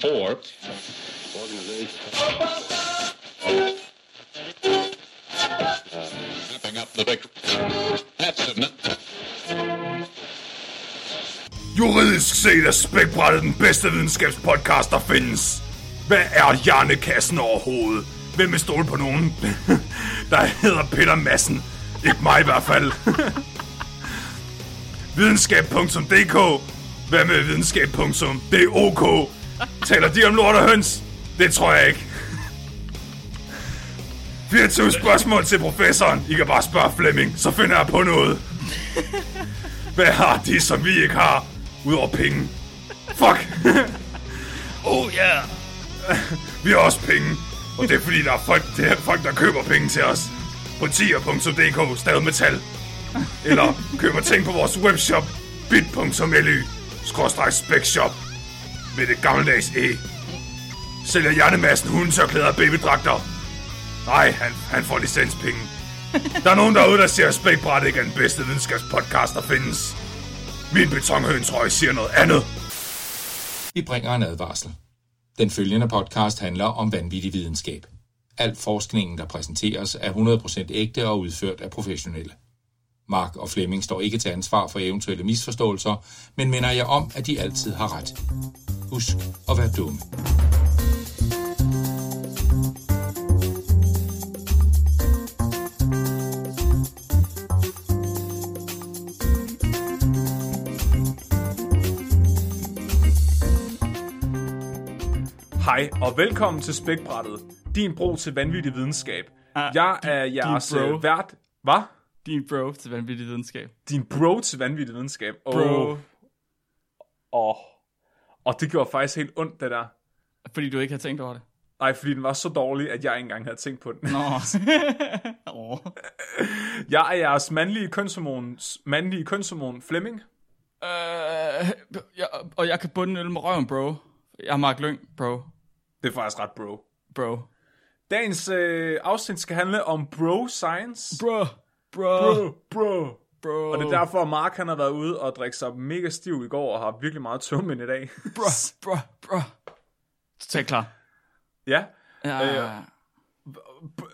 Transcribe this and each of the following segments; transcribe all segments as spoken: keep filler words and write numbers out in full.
before. Wrapping up the victory. That's it. Juridisk set er Spækbrættet den bedste videnskabspodcast, der findes. Hvad er hjernekassen overhovedet? Hvem vil stole på nogen, der hedder Peter Madsen? Ikke mig i hvert fald. videnskab punktum d k. Hvad med videnskab punktum d o k? Taler de om lort og høns? Det tror jeg ikke. fireogtyve spørgsmål til professoren. I kan bare spørge Flemming, så finder jeg på noget. Hvad har de, som vi ikke har? Udover penge. Fuck. Oh yeah. Vi har også penge. Og det er fordi, der er folk, det er folk der køber penge til os. På ti er punktum d k slash stadmetal. Eller køber ting på vores webshop. bit punktum l y slash spækshop. Med det gammeldags E. Sælger hjernemassen hundetørklæder og babydragter. Nej, han, han får licenspenge. Der er nogen derude, der siger, at Spækbrættet ikke er den bedste videnskabspodcast, der findes. Min betonhøntrøj siger noget andet. Vi bringer en advarsel. Den følgende podcast handler om vanvittig videnskab. Al forskningen, der præsenteres, er hundrede procent ægte og udført af professionelle. Mark og Flemming står ikke til ansvar for eventuelle misforståelser, men minder jeg om, at de altid har ret. Husk at være dumme. Hej og velkommen til Spækbrættet, din bro til vanvittig videnskab. Ah, jeg er din, jeres din vært. Hvad? Din bro til vanvittig videnskab. Din bro til vanvittig videnskab. Oh. Bro. Oh. Og det gjorde faktisk helt ondt, det der. Fordi du ikke havde tænkt over det? Nej, fordi den var så dårlig, at jeg ikke engang havde tænkt på den. Nå. oh. Jeg er jeres mandlige kønshormon, mandlige kønshormon Flemming. Uh, jeg, og jeg kan bunde en øl med røven, bro. Jeg er Mark Lyng, bro. Det er faktisk ret bro. Bro. Dagens øh, afsnit skal handle om bro science. Bro. Bro. Bro. Bro. Bro. Og det er derfor, at Mark han har været ude og drikke sig mega stiv i går, og har virkelig meget tømmen i dag. Bro. Bro. Bro. Så er jeg klar. Ja. ja. Øh,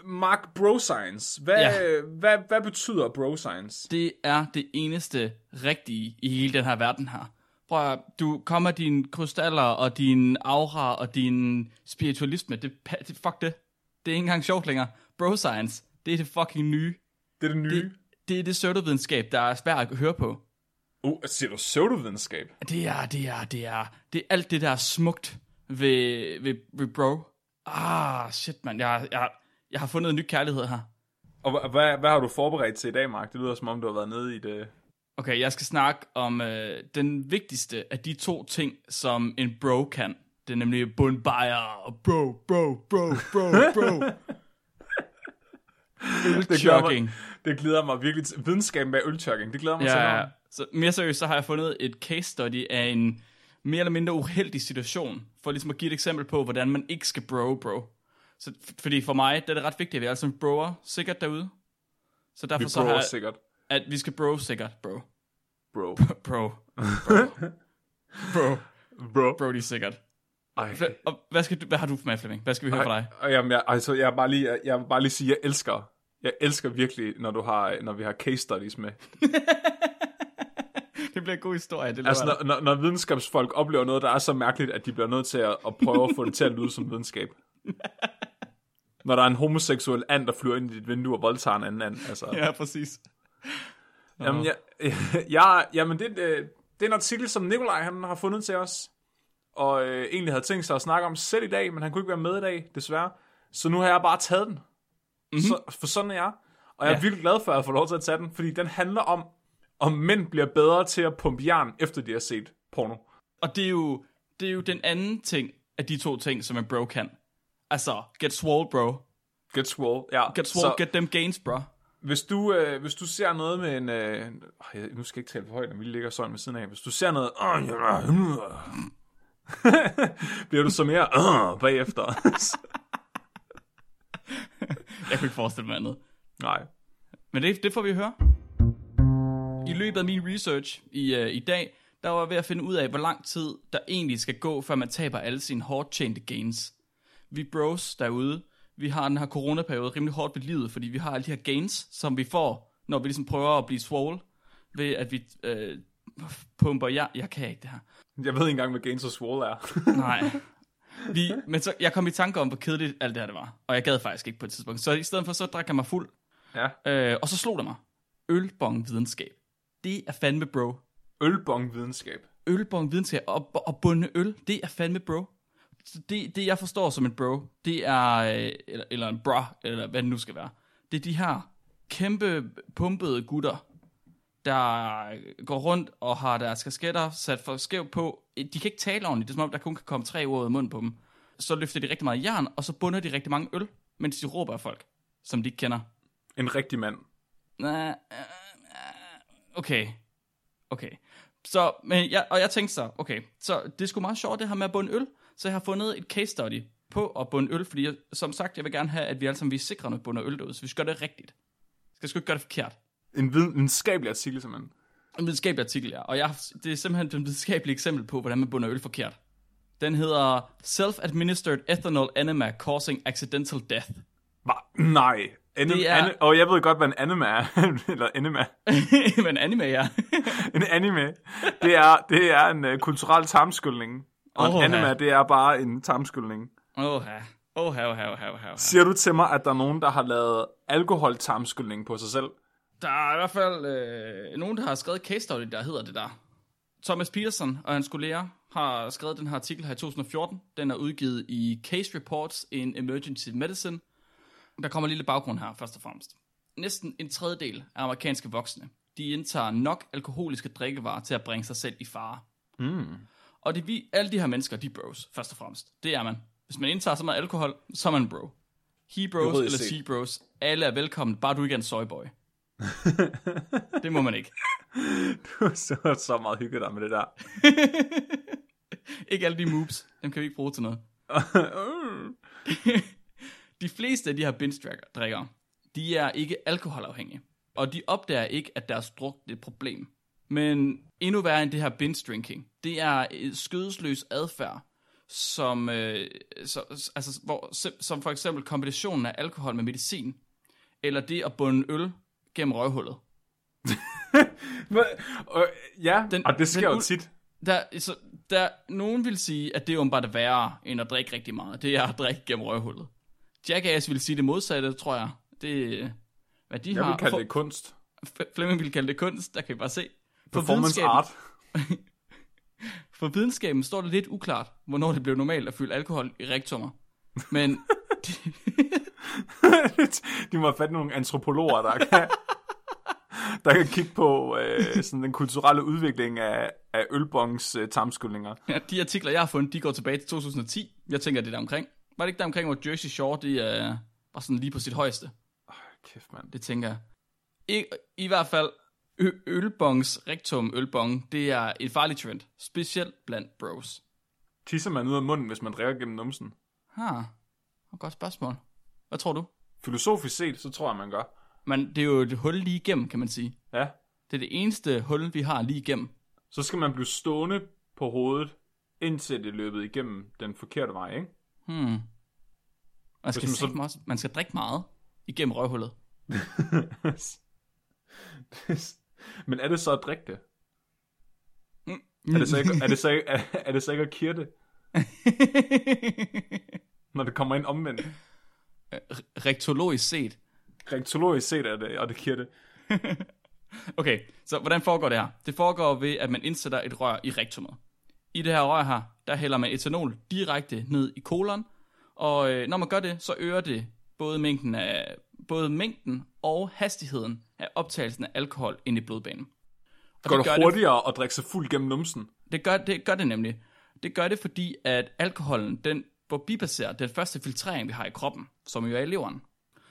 Mark, bro science. Hvad, ja. hvad, hvad betyder bro science? Det er det eneste rigtige i hele den her verden her. Prøv at, du kommer dine krystaller og din aura og din spiritualisme. Det, det, fuck det. Det er ikke engang sjovt længere. Bro science, det er det fucking nye. Det er det nye? Det, det er det pseudovidenskab, der er svært at høre på. Uh, siger du pseudovidenskab? Det er, det er, det er. Det er alt det, der er smukt ved, ved, ved bro. Ah, shit, mand. Jeg, jeg, jeg har fundet en ny kærlighed her. Og hvad, hvad har du forberedt til i dag, Mark? Det lyder, som om du har været nede i det... Okay, jeg skal snakke om øh, den vigtigste af de to ting, som en bro kan. Det er nemlig bundbajer og bro, bro, bro, bro, bro. Øltjørking. Det glæder mig virkelig til. Videnskaben med øltjørking, det glæder mig ja, til. Ja. Så mere seriøst, så har jeg fundet et case study af en mere eller mindre uheldig situation, for ligesom at give et eksempel på, hvordan man ikke skal bro, bro. Så, fordi for mig, det er det ret vigtigt, at vi er altså en broer sikkert derude. Så derfor vi så har jeg... sikkert. At vi skal bro sikkert, bro. Bro. Bro. Bro. Bro. Bro. Bro, det er sikkert. Ej. Og hvad, skal du, hvad har du for mig, Flemming? Hvad skal vi høre fra dig? Jamen, jeg, altså, jeg vil bare lige, jeg, jeg bare lige sige, at jeg elsker. Jeg elsker virkelig, når, du har, når vi har case studies med. Det bliver en god historie. Det altså, når, når, når videnskabsfolk oplever noget, der er så mærkeligt, at de bliver nødt til at, at prøve at få det til at lyde som videnskab. Når der er en homoseksuel and, der flyver ind i dit vindue og voldtager en anden and. Altså. Ja, præcis. Uh-huh. Jamen, jeg, jeg, jamen det, det, det er en artikel, som Nikolaj han har fundet til os, og øh, egentlig havde tænkt sig at snakke om selv i dag, men han kunne ikke være med i dag, desværre. Så nu har jeg bare taget den, mm-hmm. så, for sådan er jeg. Og jeg er ja. virkelig glad for, at jeg får lov til at tage den, fordi den handler om, om mænd bliver bedre til at pumpe jern, efter de har set porno. Og det er jo, det er jo den anden ting af de to ting, som en bro kan. Altså, get swole, bro. Get swole, ja. Get swole, så... get them gains, bro. Hvis du, øh, hvis du ser noget med en... Øh, øh, nu skal jeg ikke tale for højt, når vi ligger sådan ved siden af. Hvis du ser noget... Øh, øh, øh, bliver du så mere øh, bagefter. Jeg kunne ikke forestille mig andet. Nej. Men det, det får vi høre. I løbet af min research i, øh, i dag, der var ved at finde ud af, hvor lang tid der egentlig skal gå, før man taber alle sine hårdt tjente gains. Vi bros derude, vi har den her coronaperiode rimelig hårdt ved livet, fordi vi har alle de her gains, som vi får, når vi ligesom prøver at blive swole, ved at vi øh, pumper, jeg, jeg kan ikke det her. Jeg ved ikke engang, hvad gains og swole er. Nej. Vi, men så, jeg kom i tanke om, hvor kedeligt alt det her det var, og jeg gad faktisk ikke på et tidspunkt. Så i stedet for, så drak jeg mig fuld, ja. øh, og så slog der mig. Ølbong videnskab. Det er fandme bro. Ølbong videnskab. Ølbong videnskab og, og bunde øl, det er fandme bro. Det, det jeg forstår som en bro, det er, eller, eller en bra, eller hvad det nu skal være, det er de her kæmpe pumpede gutter, der går rundt og har deres kasketter sat for skævt på. De kan ikke tale ordentligt, det er som om der kun kan komme tre ord i munden på dem. Så løfter de rigtig meget jern, og så bunder de rigtig mange øl, mens de råber af folk, som de ikke kender. En rigtig mand. Okay, okay. Så, men jeg, og jeg tænkte så, okay, så det er sgu meget sjovt det her med at bunde øl. Så jeg har fundet et case study på at bunde øl, fordi jeg, som sagt, jeg vil gerne have, at vi alle sammen er sikre, når vi bunder øl derude, så vi skal gøre det rigtigt. Skal sgu ikke gøre det forkert. En videnskabelig artikel, simpelthen. En videnskabelig artikel, ja. Og jeg, det er simpelthen et videnskabeligt eksempel på, hvordan man bunder øl forkert. Den hedder Self-Administered Ethanol Enema Causing Accidental Death. Hva? Nej. Anim- er... an- og jeg ved godt, hvad en anime er. Eller anime. Men anime, ja. En anime. Det er, det er en uh, kulturel tarmskyldning. Og oh, en anime, ha. Det er bare en tarmskyldning. Åh, ja. Åh, ja, ja, ja, ja. Siger du til mig, at der er nogen, der har lavet alkohol-tarmskyldning på sig selv? Der er i hvert fald øh, nogen, der har skrevet case study, der hedder det der. Thomas Peterson og hans kolleger har skrevet den her artikel her i to tusind og fjorten. Den er udgivet i Case Reports in Emergency Medicine. Der kommer en lille baggrund her, først og fremmest. Næsten en tredjedel af amerikanske voksne, de indtager nok alkoholiske drikkevarer til at bringe sig selv i fare. Mm. Og det vi, alle de her mennesker, de bros, først og fremmest. Det er man. Hvis man indtager så meget alkohol, så er man bro. He bros eller she bros, alle er velkomne, bare du ikke er en soyboy. Det må man ikke. Du har så, så meget hygget dig med det der. Ikke alle de moves, dem kan vi ikke bruge til noget. De fleste af de her binge-drikkere, de er ikke alkoholafhængige, og de opdager ikke, at deres druk er et problem. Men endnu værre end det her binge-drinking, det er skødesløs adfærd, som, øh, så, altså, hvor, som for eksempel kombinationen af alkohol med medicin, eller det at bunde øl gennem røghullet. og, ja, den, og det sker den, jo tit. Der, så, der, nogen vil sige, at det er bare det værre, end at drikke rigtig meget. Det er at drikke gennem røghullet. Jackass ville sige det modsatte, tror jeg. Det, hvad de jeg har. vil kalde det kunst. Flemming ville kalde det kunst, der kan I bare se. For performance art. For videnskaben står det lidt uklart, hvornår det blev normalt at fylde alkohol i rektummer. Men... de, de må have fat nogle antropologer, der kan, der kan kigge på øh, sådan den kulturelle udvikling af, af ølbongs øh, tarmskyldninger. Ja, de artikler, jeg har fundet, de går tilbage til to tusind og ti. Jeg tænker, det er der omkring. Var det ikke der omkring, hvor Jersey Shore, det er bare sådan lige på sit højeste? Åh, oh, kæft, mand. Det tænker jeg. I, i hvert fald, ø- ølbongs, rektum ølbong, det er et farligt trend. Specielt blandt bros. Tisser man ud af munden, hvis man drikker gennem numsen? Ha, ah, godt spørgsmål. Hvad tror du? Filosofisk set, så tror jeg, man gør. Men det er jo et hul lige igennem, kan man sige. Ja. Det er det eneste hul, vi har lige igennem. Så skal man blive stående på hovedet, indtil det løbet igennem den forkerte vej, ikke? Hmm. Man skal, man, så... også, man skal drikke meget igennem røghullet. Men er det så at drikke det? Mm. Er det så ikke, er det så ikke, er, er det så ikke at kirte? Når det kommer ind omvendt. Rektologisk set. Rektologisk set er det, og det kirte. Okay, så hvordan foregår det her? Det foregår ved, at man indsætter et rør i rektummet. I det her rør her, der hælder man etanol direkte ned i kolon, og øh, når man gør det, så øger det både mængden, af, både mængden og hastigheden af optagelsen af alkohol ind i blodbanen. Og går det, det gør hurtigere det, at drikke sig fuld gennem numsen? Det gør, det gør det nemlig. Det gør det, fordi at alkoholen, den forbipasserer den første filtrering, vi har i kroppen, som jo er i leveren.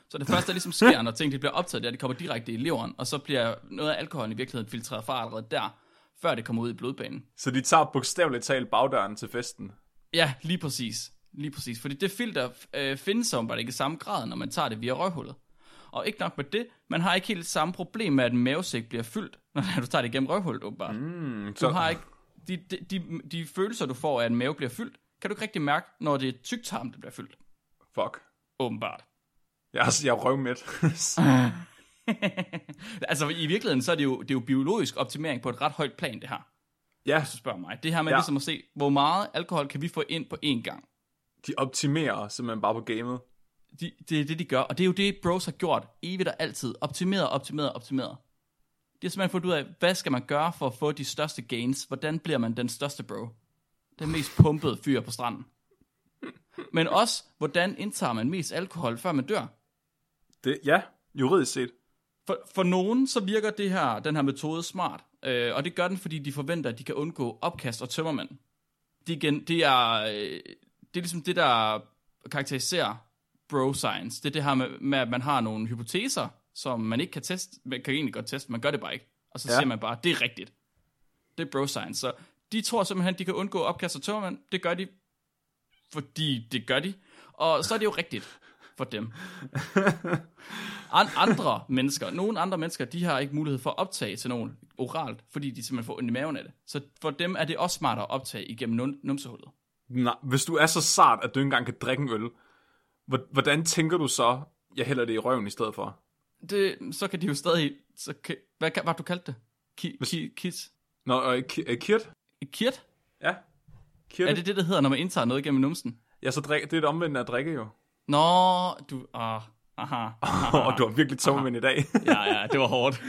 Så det første, der ligesom sker, når ting bliver optaget, det er, at det kommer direkte i leveren, og så bliver noget af alkoholen i virkeligheden filtreret fra allerede der, før det kommer ud i blodbanen. Så de tager bogstaveligt talt bagdøren til festen? Ja, lige præcis. Lige præcis. Fordi det filter øh, findes som, var det ikke i samme grad, når man tager det via røghullet. Og ikke nok med det, man har ikke helt samme problem med, at en mavesæk bliver fyldt, når du tager det igennem røghullet, åbenbart. Mm, så... Du har ikke de, de, de, de følelser, du får af, at en mave bliver fyldt, kan du ikke rigtig mærke, når det er tyktarmen, der bliver fyldt. Fuck. Åbenbart. Jeg er, jeg er røvmæt. Altså, i virkeligheden, så er det, jo, det er jo biologisk optimering på et ret højt plan, det her. Ja. Så spørger mig. Det her med ja. ligesom at se, hvor meget alkohol kan vi få ind på én gang. De optimerer simpelthen bare på gamet. De, det er det, de gør. Og det er jo det, bros har gjort evigt og altid. Optimeret, optimeret, optimeret. Det er simpelthen fundet ud af, hvad skal man gøre for at få de største gains? Hvordan bliver man den største bro? Den mest pumpede fyr på stranden. Men også, hvordan indtager man mest alkohol, før man dør? Det, ja, juridisk set. For, for nogen, så virker det her, den her metode smart. Øh, og det gør den, fordi de forventer, at de kan undgå opkast og tømmermænd. Det, igen, det, er, det er ligesom det, der karakteriserer bro science. Det er det her med, med, at man har nogle hypoteser, som man ikke kan teste. Man kan egentlig godt teste, man gør det bare ikke. Og så ja. siger man bare, det er rigtigt. Det er bro science. Så de tror simpelthen, de kan undgå opkast og tømmermænd. Det gør de, fordi det gør de. Og så er det jo rigtigt for dem. Andre mennesker, nogle andre mennesker, de har ikke mulighed for at optage til nogen oralt, fordi de simpelthen får ondt i maven af det. Så for dem er det også smartere at optage igennem numsehullet. Nej, hvis du er så sart, at du ikke engang kan drikke en øl, hvordan tænker du så, jeg hælder det i røven i stedet for? Det, så kan de jo stadig... Så kan, hvad var du kaldte det? Ki, ki, kis? Nå, øh, ki, øh, kirt? Kirt? Ja. Kirt. Er det det, der hedder, når man indtager noget gennem numsen? Ja, så drik, det er det omvendende at drikke jo. Nå, du... Åh, aha, aha, oh, du var virkelig tommelvind i dag. ja, ja, det var hårdt.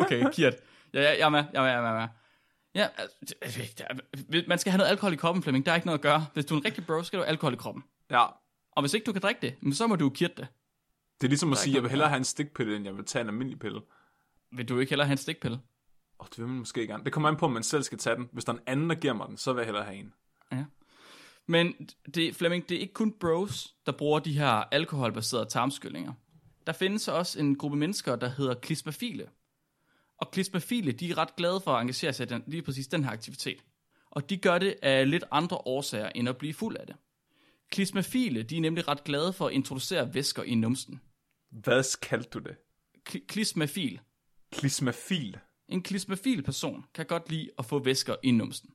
Okay, kirt. Ja, ja, jeg er med, jeg er med, jeg er med. Jeg er med. Ja, altså, man skal have noget alkohol i kroppen, Flemming. Der er ikke noget at gøre. Hvis du er en rigtig bro, skal du have alkohol i kroppen. Ja. Og hvis ikke du kan drikke det, så må du kirte det. Det er ligesom at sige, jeg vil hellere have en stikpille, end jeg vil tage en almindelig pille. Vil du ikke hellere have en stikpille? Åh, oh, det vil man måske ikke. Det kommer an på, om man selv skal tage den. Hvis der er en anden, der giver mig den, så vil jeg hellere have en. Ja. Men det, Flemming, det er ikke kun bros, der bruger de her alkoholbaserede tarmskyllinger. Der findes også en gruppe mennesker, der hedder klismafile. Og klismafile, de er ret glade for at engagere sig i den, lige præcis den her aktivitet. Og de gør det af lidt andre årsager, end at blive fuld af det. Klismafile, de er nemlig ret glade for at introducere væsker i numsen. Hvad kaldte du det? Kli- klismafil. Klismafil? En klismafil person kan godt lide at få væsker i numsen.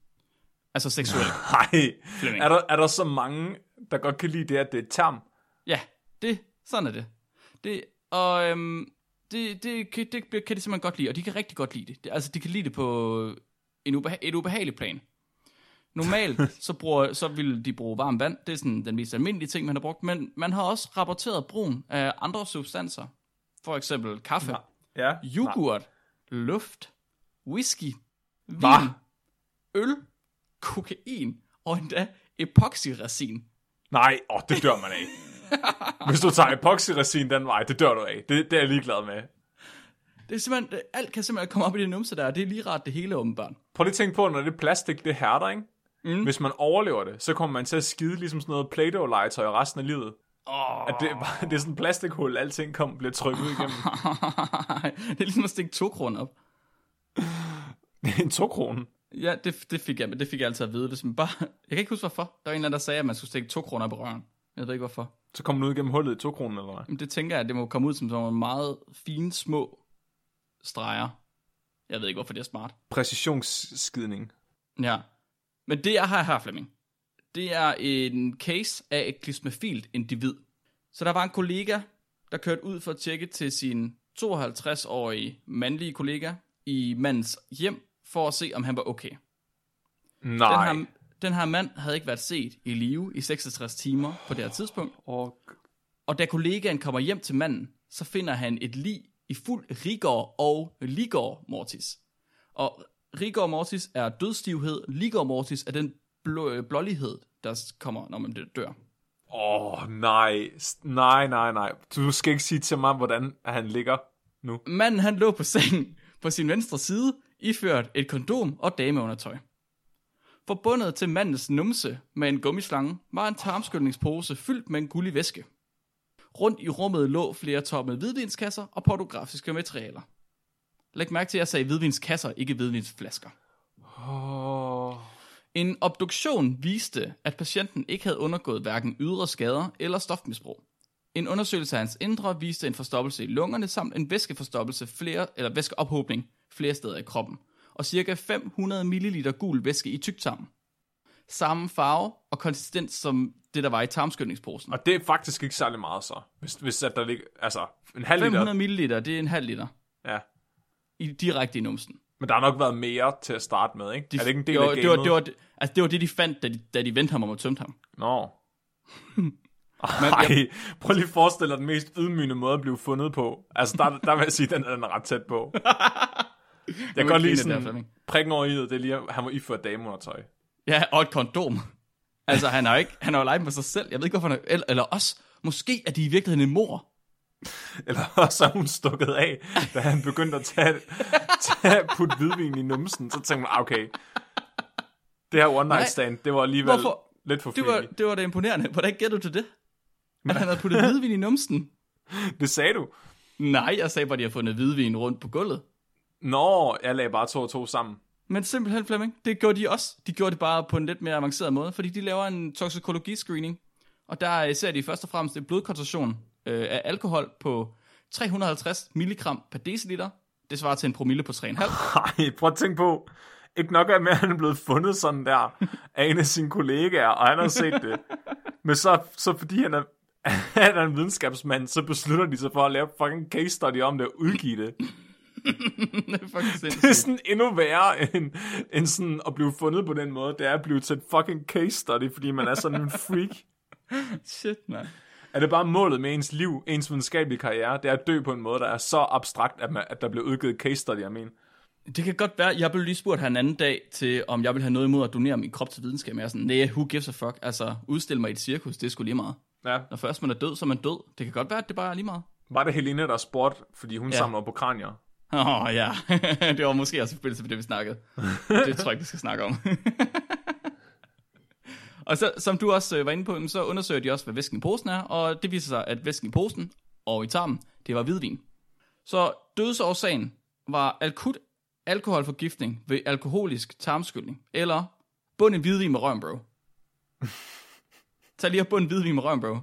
Altså seksuelt. Nej, er der, er der så mange, der godt kan lide det, at det er et term? Ja, det, sådan er det. det og øhm, det, det, det, det kan de simpelthen godt lide, og de kan rigtig godt lide det. det altså, de kan lide det på en ubeha- et ubehageligt plan. Normalt, så, bruger, så vil de bruge varmt vand. Det er sådan den mest almindelige ting, man har brugt. Men man har også rapporteret brugen af andre substanser. For eksempel kaffe, ja, yoghurt, nej. luft, whisky, vin, hva? Øl, kokain og endda epoxyresin. Nej, åh, det dør man af. Hvis du tager epoxyresin den vej, det dør du af. Det, det er jeg ligeglad med. Det er simpelthen, alt kan simpelthen komme op i det numse der, det er lige ret det hele åbenbart. Prøv lige at tænke på, når det plastik, det hærder, ikke? Mm. Hvis man overlever det, så kommer man til at skide ligesom sådan noget Play-Doh-legetøj resten af livet. Oh. At det, det er sådan et plastikhul, alting kom, bliver trykket ud igennem. Det er ligesom at stikke to kroner op. En to kroner? Ja, det, det, fik jeg, det fik jeg altid at vide. Hvis man bare, jeg kan ikke huske hvorfor. Der var en eller anden, der sagde, at man skulle stikke to kroner op i røven. Jeg ved ikke hvorfor. Så kom den ud igennem hullet i to kroner, eller hvad? Jamen, det tænker jeg, at det må komme ud som sådan nogle meget fine, små streger. Jeg ved ikke hvorfor det er smart. Præcisionsskidning. Ja. Men det jeg har her, Flemming, det er en case af et klismafilt individ. Så der var en kollega, der kørte ud for at tjekke til sin tooghalvtreds-årige mandlige kollega i mandens hjem, for at se, om han var okay. Nej. Den her, den her mand havde ikke været set i live i seksogtres timer på det her tidspunkt. Og, og da kollegaen kommer hjem til manden, så finder han et lig i fuld rigor og ligor mortis. Og rigor mortis er dødstivhed, ligor mortis er den blå, blålighed, der kommer, når man dør. Åh, oh, nej. Nej, nej, nej. Du skal ikke sige til mig, hvordan han ligger nu. Manden, han lå på sengen på sin venstre side, iført et kondom og dameundertøj. Forbundet til mandens numse med en gummislange var en tarmskyldningspose fyldt med en gullig væske. Rundt i rummet lå flere toppede hvidvinskasser og pornografiske materialer. Læg mærke til, at jeg sagde hvidvinskasser, ikke hvidvinsflasker. Oh. En obduktion viste, at patienten ikke havde undergået hverken ydre skader eller stofmisbrug. En undersøgelse af hans indre viste en forstoppelse i lungerne samt en væskeforstoppelse flere, eller væskeophobning flere steder i kroppen. og ca. fem hundrede milliliter gul væske i tyktarmen. Samme farve og konsistens som det, der var i tarmskyndningsposen. Og det er faktisk ikke særlig meget så. Hvis, hvis at der ligger, altså en halv liter. fem hundrede milliliter, det er en halv liter. Ja. I, direkte i numsen. Men der har nok været mere til at starte med, ikke? De, er det ikke en del jo, af gamet? Det var det, var, altså, det var det, de fandt, da de, da de vendte ham om og tømte ham. Nå. Ej, jeg... prøv lige at forestille dig den mest ydmygende måde at blive fundet på. Altså, der, der vil jeg sige, den er den ret tæt på. Jeg kan godt lide sådan prikken over i det, det er lige, at han må iføre dameundertøj. Ja, og et kondom. Altså, han har jo ikke, han har jo leget med sig selv. Jeg ved ikke, hvorfor han er, eller også, måske er de i virkeligheden en mor. Eller også er hun stukket af, da han begyndte at tage, tage putte hvidvin i numsen. Så tænkte man, okay, det her one night stand, det var alligevel... Hvorfor? Lidt for det, var, det var det imponerende. Hvordan gætter du det? At han havde puttet hvidvin i numsen? Det sagde du. Nej, jeg sagde bare, at de havde fundet hvidvin rundt på gulvet. Nå, jeg lagde bare to og to sammen. Men simpelthen, Flemming, det gjorde de også. De gjorde det bare på en lidt mere avanceret måde, fordi de laver en toksikologiscreening, og der ser de først og fremmest en blodkoncentration øh, af alkohol på tre hundrede og halvtreds milligram per deciliter. Det svarer til en promille på tre komma fem. Nej, prøv at tænke på... Ikke nok er med, at han er blevet fundet sådan der af en af sine kollegaer, og han har set det. Men så, så fordi han er, han er en videnskabsmand, så beslutter de sig for at lave fucking case study om det og udgive det. Det er fucking sindssygt. Det er sådan endnu værre end, end sådan at blive fundet på den måde. Det er at blive til et fucking case study, fordi man er sådan en freak. Shit, man. Er det bare målet med ens liv, ens videnskabelige karriere, det er at dø på en måde, der er så abstrakt, at, man, at der bliver udgivet case study, jeg mener. Det kan godt være, jeg blev lige spurgt her en anden dag til, om jeg ville have noget imod at donere min krop til videnskab. Jeg er sådan, nej, who gives a fuck? Altså, udstil mig i et cirkus, det er sgu lige meget. Ja. Når først man er død, så er man død. Det kan godt være, at det bare er lige meget. Var det Helene, der spurgte, fordi hun ja. samler på kranier? Åh, oh, ja. Det var måske også i forbindelse med det, vi snakkede. Det tror jeg ikke, vi skal snakke om. Og så, som du også var inde på, så undersøger de også, hvad væsken i posen er. Og det viser sig, at væsken i posen og i tarmen, det var hvidvin. Så dødsårsagen var akut alkoholforgiftning ved alkoholisk tarmskyldning. Eller bund en hvidvin med røven, bro. Tag lige og bund en hvidvin med røven, bro. Gør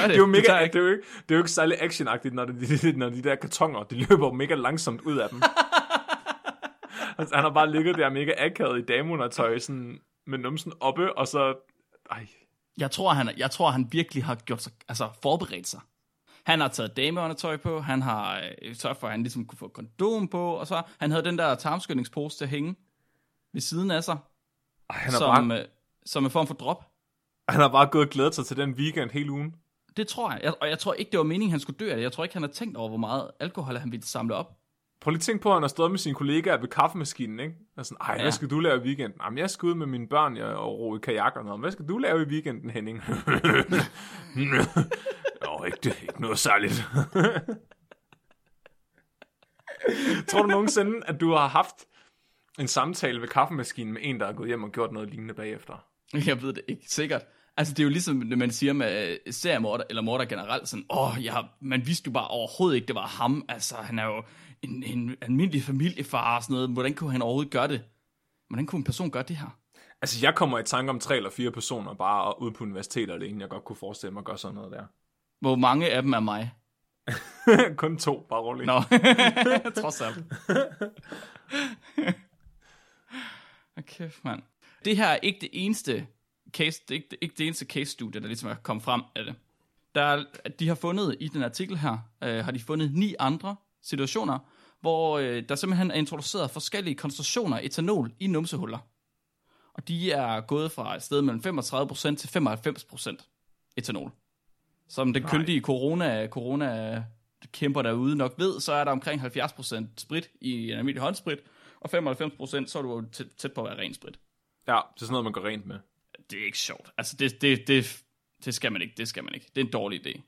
det. Det er jo, mega, det er jo ikke, det er jo ikke særlig actionagtigt, når, det, når de der kartonger, de løber mega langsomt ud af dem. Altså, han har bare ligget der mega akavet i dameundertøj, sådan med numsen oppe, og så... Ej. Jeg tror, han, jeg tror, han virkelig har gjort sig, altså forberedt sig. Han har taget dameundertøj på, han har sørget for, at han ligesom kunne få kondom på, og så han havde den der tarmskyndningspose til at hænge ved siden af sig, han som, bare... øh, som en form for drop. Han har bare gået og glædet sig til den weekend hele ugen. Det tror jeg, og jeg tror ikke, det var meningen, han skulle dø af det. Jeg tror ikke, han har tænkt over, hvor meget alkohol han ville samle op. Prøv lige at tænke på, at han har stået med sine kollegaer ved kaffemaskinen, ikke? Og sådan, ej, ja. Hvad skal du lave i weekenden? Jamen, jeg skal ud med mine børn og roe i kajak og noget. Hvad skal du lave i weekenden, Henning? Nå, ikke, det, ikke noget særligt. Tror du nogensinde, at du har haft en samtale ved kaffemaskinen med en, der er gået hjem og gjort noget lignende bagefter? Jeg ved det ikke, sikkert. Altså, det er jo ligesom, når man siger med seriemorder, eller morder generelt, sådan, åh, jeg har, man vidste jo bare overhovedet ikke, det var ham. Altså, han er jo en, en almindelig familiefar og sådan noget. Hvordan kunne han overhovedet gøre det? Hvordan kunne en person gøre det her? Altså, jeg kommer i tanke om tre eller fire personer, bare ude på universitetet alene, jeg godt kunne forestille mig at gøre sådan noget der. Hvor mange af dem er mig? Kun to, bare roligt. Nå, trods alt. Okay, mand. Det her er ikke det eneste... Case, det er ikke, ikke det eneste case-studie, der ligesom er kommet frem af det. Der, de har fundet, i den artikel her, øh, har de fundet ni andre situationer, hvor øh, der simpelthen er introduceret forskellige koncentrationer af etanol i numsehuller. Og de er gået fra et sted mellem femogtredive procent til femoghalvfems procent etanol. Som den kyndige corona, corona-kæmper derude nok ved, så er der omkring halvfjerds procent sprit i en almindelig håndsprit, og femoghalvfems procent så er du tæt, tæt på at være ren sprit. Ja, det er sådan noget, man går rent med. Det er ikke sjovt. Altså, det, det, det, det skal man ikke. Det skal man ikke. Det er en dårlig idé. Det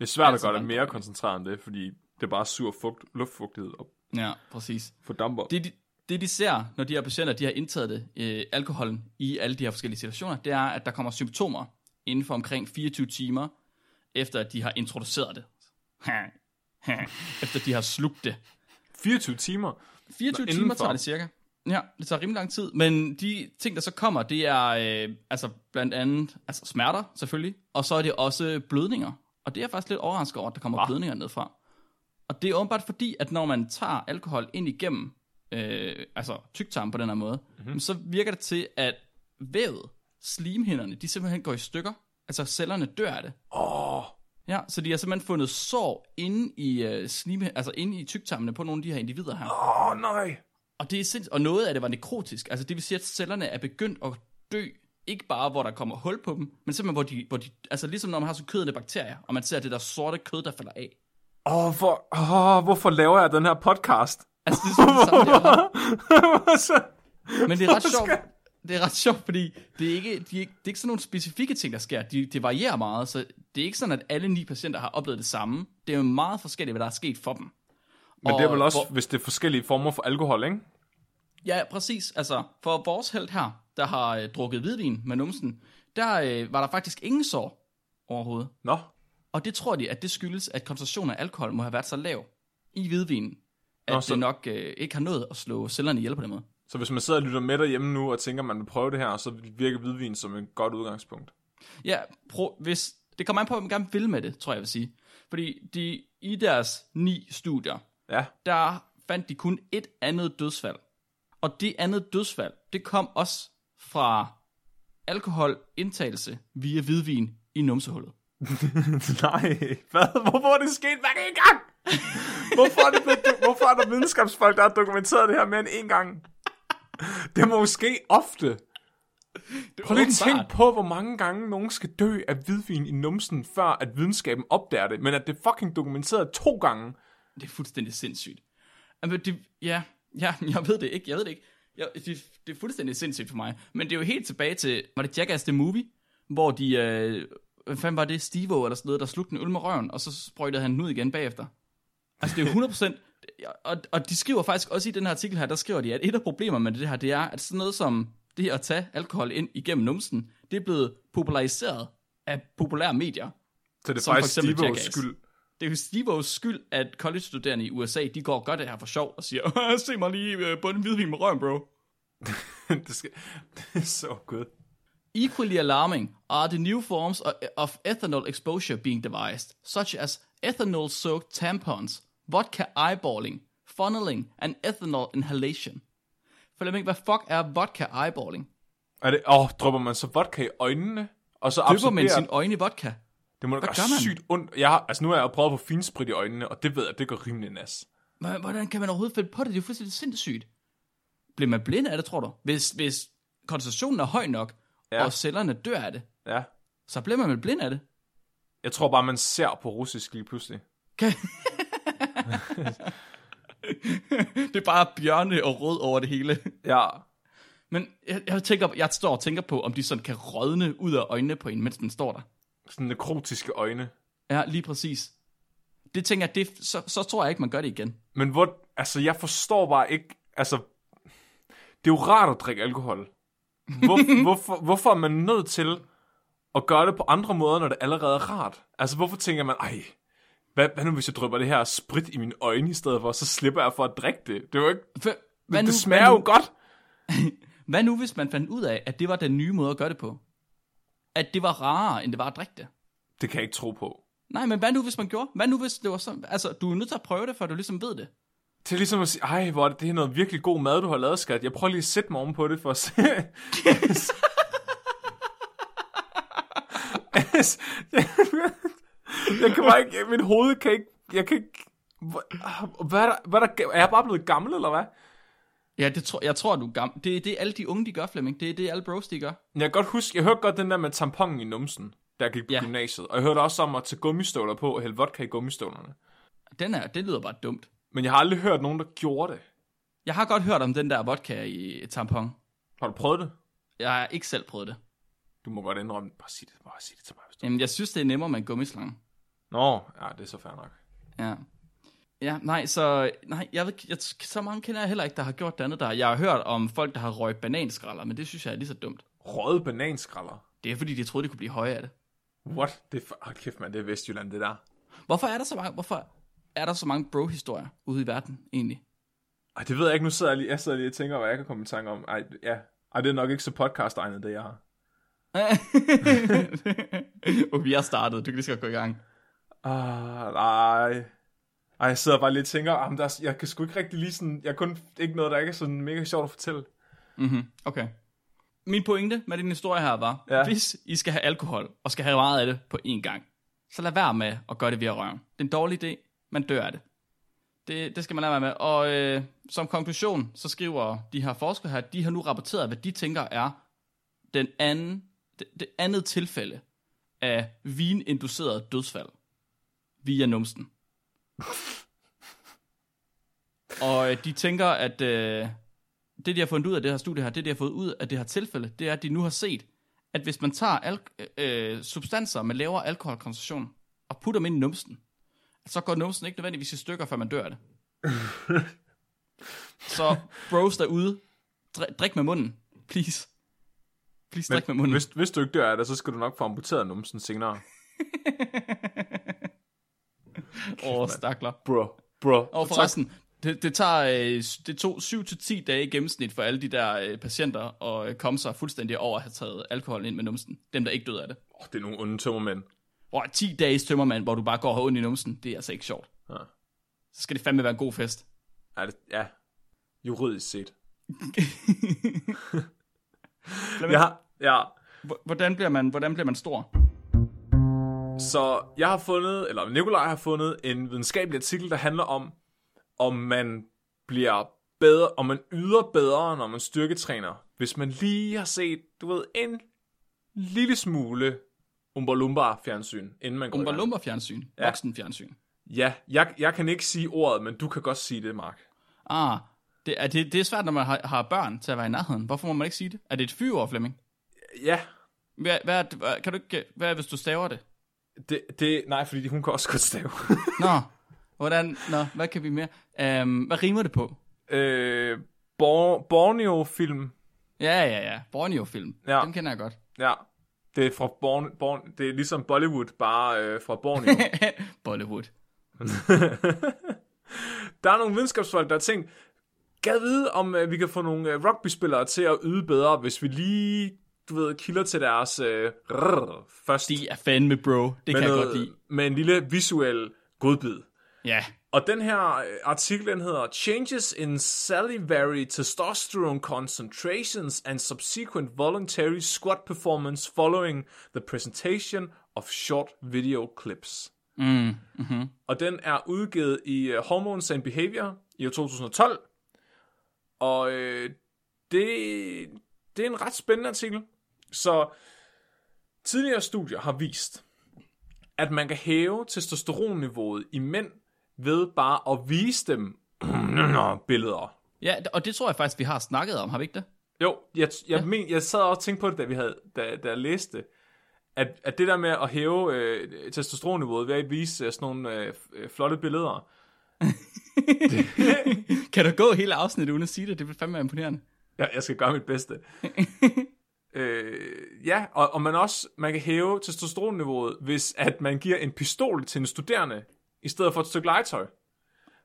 er svært altså, at gøre det mere koncentreret end det, fordi det er bare sur fugt, luftfugtighed op. Ja, præcis. Fordamper. Det, de, det, de ser, når de her patienter, de har indtaget det, øh, alkoholen i alle de her forskellige situationer, det er, at der kommer symptomer inden for omkring fireogtyve timer, efter at de har introduceret det. Efter de har slugt det. fireogtyve timer? fireogtyve timer tager det cirka. Ja, det tager rimelig lang tid, men de ting, der så kommer, det er øh, altså blandt andet altså smerter, selvfølgelig, og så er det også blødninger. Og det er faktisk lidt overrasket over, at der kommer Hva? blødninger nedfra. Og det er åbenbart fordi, at når man tager alkohol ind igennem øh, altså tyktarmen på den her måde, mm-hmm. så virker det til, at vævet, slimhinderne, de simpelthen går i stykker. Altså cellerne dør af det. Åh. Oh. Ja, så de har simpelthen fundet sår inde i øh, slime, altså inde i tyktarmene på nogle af de her individer her. Åh, oh, nej. Og det er sinds- og noget af det var nekrotisk. Altså det vil sige, at cellerne er begyndt at dø. Ikke bare, hvor der kommer hul på dem, men simpelthen, hvor de... Hvor de altså ligesom når man har så kødende bakterier, og man ser det der sorte kød, der falder af. Åh, oh, hvor, oh, hvorfor laver jeg den her podcast? Altså, det er sådan det samme. Men det er ret sjovt. Det er ret sjovt, fordi det er ikke, de er ikke, det er ikke sådan nogle specifikke ting, der sker. De, det varierer meget, så det er ikke sådan, at alle ni patienter har oplevet det samme. Det er jo meget forskelligt, hvad der er sket for dem. Men og det er vel også, for, hvis det er forskellige former for alkohol, ikke? Ja, præcis. Altså, for vores held her, der har øh, drukket hvidvin med numsen, der øh, var der faktisk ingen sår overhovedet. Nå. Og det tror de, at det skyldes, at koncentrationen af alkohol må have været så lav i hvidvinen, at Nå, så... det nok øh, ikke har nået at slå cellerne ihjel på den måde. Så hvis man sidder og lytter med derhjemme nu og tænker, at man vil prøve det her, så virker hvidvin som et godt udgangspunkt. Ja, prøv, hvis, det kommer an på, at man gerne vil med det, tror jeg, jeg vil sige. Fordi de, i deres ni studier, ja. Der fandt de kun et andet dødsfald. Og det andet dødsfald, det kom også fra alkoholindtagelse via hvidvin i numsehullet. Nej, hvad? Hvorfor er det sket hver en gang? Hvorfor er, det blevet, hvorfor er der videnskabsfolk, der har dokumenteret det her mere end en gang? Det må jo ske ofte. Prøv lige at tænke på, hvor mange gange nogen skal dø af hvidvin i numsen, før at videnskaben opdager det, men at det fucking dokumenteret to gange. Det er fuldstændig sindssygt. Men det, ja, ja, jeg ved det ikke, jeg ved det ikke. Jeg, det, det er fuldstændig sindssygt for mig. Men det er jo helt tilbage til, var det Jackass The Movie, hvor de, øh, hvad fanden var det, Steve-O eller sådan noget, der slugte en øl med røven, og så sprøjtede han den ud igen bagefter. Altså det er jo hundrede procent, og, og de skriver faktisk også i den her artikel her, der skriver de, at et af problemerne med det her, det er, at sådan noget som det at tage alkohol ind igennem numsen, det er blevet populariseret af populære medier. Så det er faktisk Steve-O's skyld. Det er jo Steve-O's skyld, at college-studerende i U S A, de går og gør det her for sjov, og siger, se mig lige bunden hvidvin med røven, bro. det, skal... det er så godt. Equally alarming are the new forms of ethanol exposure being devised, such as ethanol-soaked tampons, vodka eyeballing, funneling and ethanol inhalation. For lad mig ikke, hvad fuck er vodka eyeballing? Er det, åh, oh, drypper man så vodka i øjnene? Og så drypper man sine øjne i vodka? Det må da gøre sygt ondt. Jeg har, altså nu har jeg prøvet at få finsprit i øjnene, og det ved jeg, det går rimelig nas. Men hvordan kan man overhovedet finde på det? Det er jo fuldstændig sindssygt. Bliver man blind af det, tror du? Hvis, hvis koncentrationen er høj nok, ja. Og cellerne dør af det, ja. Så bliver man vel blind af det? Jeg tror bare, man ser på russisk lige pludselig. Okay. Det er bare bjørne og rød over det hele. Ja. Men jeg, jeg, tænker, jeg står og tænker på, om de sådan kan rådne ud af øjnene på en, mens man står der. Sådan nekrotiske øjne. Ja, lige præcis. Det tænker jeg, det, så, så tror jeg ikke, man gør det igen. Men hvor, altså jeg forstår bare ikke, altså, det er jo rart at drikke alkohol. Hvor, hvorfor, hvorfor er man nødt til at gøre det på andre måder, når det allerede er rart? Altså hvorfor tænker man, ej, hvad, hvad nu hvis jeg drypper det her sprit i mine øjne i stedet for, så slipper jeg for at drikke det? Det er jo ikke, for, hvad det, nu, det smager jo godt. Hvad nu hvis man fandt ud af, at det var den nye måde at gøre det på? At det var rarere, end det var at drikke det. Det kan jeg ikke tro på. Nej, men hvad nu, hvis man gjorde? Hvad nu, hvis det var sådan? Altså, du er nødt til at prøve det, for du ligesom ved det. Det er ligesom at sige, ej, hvor er det, det er noget virkelig god mad, du har lavet, skat. Jeg prøver lige at sætte mig oven på det, for at se. Jeg kan bare ikke, mit hoved kan ikke, jeg kan ikke, hvad er der, hvad er der, er jeg bare blevet gammel, eller hvad? Ja, det tror, jeg tror, du er gammel. Det er det, alle de unge, de gør, Flemming. Det er det, alle bros, de gør. Jeg kan godt huske, jeg hørte godt den der med tamponen i numsen, der gik på ja. Gymnasiet. Og jeg hørte også om at tage gummistøvler på og hælde vodka i gummistøvlerne. Den er, det lyder bare dumt. Men jeg har aldrig hørt nogen, der gjorde det. Jeg har godt hørt om den der vodka i et tampon. Har du prøvet det? Jeg har ikke selv prøvet det. Du må godt indrømme, bare sig det, bare sig det til mig. Jamen, jeg synes, det er nemmere med en gummislange. Nå, ja, det er så fair nok. Ja. Ja, nej, så nej, jeg ved, jeg, så mange kender jeg heller ikke, der har gjort det andet der. Jeg har hørt om folk, der har røget bananskralder, men det synes jeg er lige så dumt. Røget bananskralder? Det er fordi, de troede, de kunne blive høje af det. What? Det er, oh, kæft mand, det er Vestjylland, det der. Hvorfor er der så mange, hvorfor er der så mange bro-historier ude i verden, egentlig? Ej, det ved jeg ikke. Nu sidder jeg lige, jeg sidder lige og tænker, hvad jeg kan komme i tanke om. Ej, ja. Ej, det er nok ikke så podcast-egnet, det jeg har. Og vi har startet, du kan lige skal gå i gang. Ah, nej. Ej, jeg sidder bare lidt og tænker, der er, jeg kan sgu ikke rigtig lige sådan, jeg kun ikke noget, der ikke er sådan mega sjovt at fortælle. Mhm, okay. Min pointe med den historie her var, ja. Hvis I skal have alkohol, og skal have meget af det på én gang, så lad være med at gøre det via røven. Det er en dårlig idé, man dør af det. Det, det skal man lade være med. Og øh, som konklusion, så skriver de her forskere her, de har nu rapporteret, hvad de tænker er den anden, det, det andet tilfælde af vininduceret dødsfald via numsen. Og øh, de tænker, at øh, det, de har fundet ud af det her studie her, det, de har fået ud af det her tilfælde, det er, at de nu har set, at hvis man tager al- øh, substanser med lavere alkoholkoncentration og putter dem ind i numsen, så går numsen ikke nødvendigvis i stykker, før man dør af det. Så bros derude, drik med munden, please. Please men, drik med munden. Hvis, hvis du ikke dør af det, så skal du nok få amputeret numsen senere. Åh, oh, stakler. Bro, bro. Og forresten, det, det, tager, det tog syv til ti dage i gennemsnit for alle de der patienter at komme sig fuldstændig over at have taget alkohol ind med numsen. Dem, der ikke døde af det. Åh, oh, det er nogle onde tømmermænd. Og ti dages tømmermand, hvor du bare går og har ondt i numsen, det er altså ikke sjovt. Ja. Så skal det fandme være en god fest. Ja, det, ja. Juridisk set. ja, ja. Hvordan bliver man, hvordan bliver man stor? Så jeg har fundet, eller Nikolaj har fundet en videnskabelig artikel, der handler om, om man bliver bedre, om man yder bedre, når man styrketræner. Hvis man lige har set, du ved, en lille smule umbalumba-fjernsyn, inden man går i gang. Umbalumba-fjernsyn? Ja. Voksen-fjernsyn? Ja, jeg, jeg kan ikke sige ordet, men du kan godt sige det, Mark. Ah, det er, det, det er svært, når man har, har børn til at være i nærheden. Hvorfor må man ikke sige det? Er det et fyr, Flemming? Ja. Hvad, hvad, kan du ikke, hvad hvis du staver det? det? Det nej, fordi hun kan også godt stave. Nå, hvordan, nå, hvad kan vi mere? Øhm, hvad rimer det på? Øh, Bor, Borneo-film. Ja, ja, ja. Borneo-film. Ja. Dem kender jeg godt. Ja. Det er fra Born, Born, det er ligesom Bollywood, bare øh, fra Borneo. Bollywood. Der er nogle videnskabsfolk, der har tænkt, gad vide, om øh, vi kan få nogle øh, rugbyspillere til at yde bedre, hvis vi lige, du ved, kilder til deres øh, rrr, først. De er fandme, bro. Det kan jeg noget, godt lide. Med en lille visuel godbid. Ja. Yeah. Og den her artikel, den hedder Changes in Salivary Testosterone Concentrations and Subsequent Voluntary Squat Performance Following the Presentation of Short Video Clips. Mm. Mm-hmm. Og den er udgivet i Hormones and Behavior i to tusind og tolv. Og øh, det, det er en ret spændende artikel. Så tidligere studier har vist, at man kan hæve testosteronniveauet i mænd, ved bare at vise dem billeder. Ja, og det tror jeg faktisk, vi har snakket om, har vi ikke det? Jo, jeg, jeg, ja. men, jeg sad og tænkte på det, da, vi havde, da, da jeg læste, at, at det der med at hæve øh, testosteronniveauet ved at vise sådan nogle øh, flotte billeder. det... Kan du gå hele afsnittet uden at sige det? Det bliver fandme imponerende. Ja, jeg skal gøre mit bedste. øh, ja, og, og man, også, man kan hæve testosteronniveauet, hvis at man giver en pistol til en studerende, i stedet for et stykke legetøj.